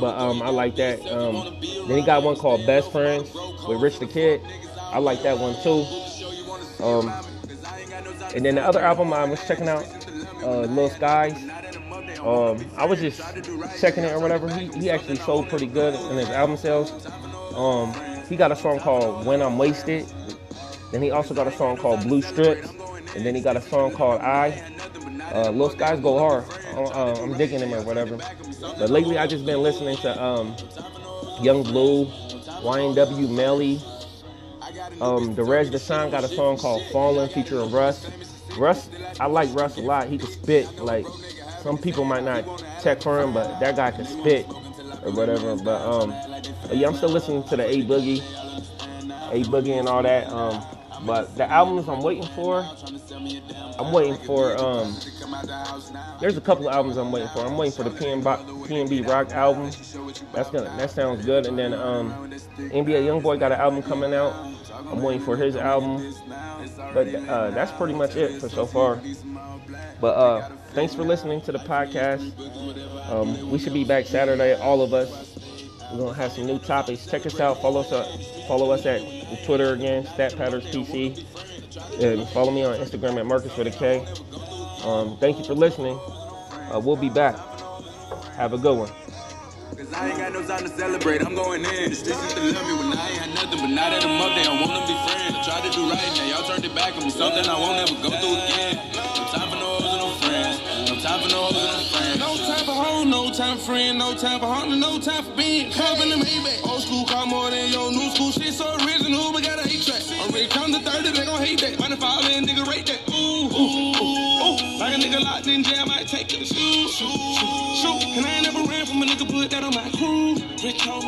but I like that. Then he got one called Best Friends with Rich the Kid. I like that one too. And then the other album I was checking out, Lil Skies. I was just checking it or whatever. He actually sold pretty good in his album sales. He got a song called When I'm Wasted. Then he also got a song called Blue Strips. And then he got a song called I. Lil Skies go hard. I'm digging him or whatever. But lately I just been listening to Young Blue, YNW Melly. Derez Deshawn got a song called Fallen featuring Russ. I like Russ a lot. He can spit. Like, some people might not check for him, but that guy can spit or whatever. But yeah, I'm still listening to the A Boogie and all that. But the albums I'm waiting for, there's a couple of albums I'm waiting for. I'm waiting for the PNB Rock album. That sounds good. And then NBA Youngboy got an album coming out. I'm waiting for his album. But that's pretty much it for so far. But thanks for listening to the podcast. We should be back Saturday, all of us. We're going to have some new topics. Check us out. Follow us at Twitter again, StatPattersPC. And follow me on Instagram at Marcus with a K. Thank you for listening. We'll be back. Have a good one. Cause I ain't got no time to celebrate, I'm going in. This is to love me when I ain't had nothing. But now that I'm up there, I want them to be friends. I tried to do right, now y'all turned it back on me. Something I won't ever go through again. No time for no hoes and no friends. No time for no hoes and no friends. No time for hoe, no time for friend. No time for hunting, no time for being. Clubbing them eBay. Old school car more than your new school shit. So original, but got an 8-track. Already come to 30, they gon' hate that. Mind if I let a nigga rate that? Ooh, ooh, ooh, ooh. Like a nigga locked in jail, I might take it. Shoot, shoot, shoot. And I ain't never ran from a nigga, put that on my crew. Rich homie.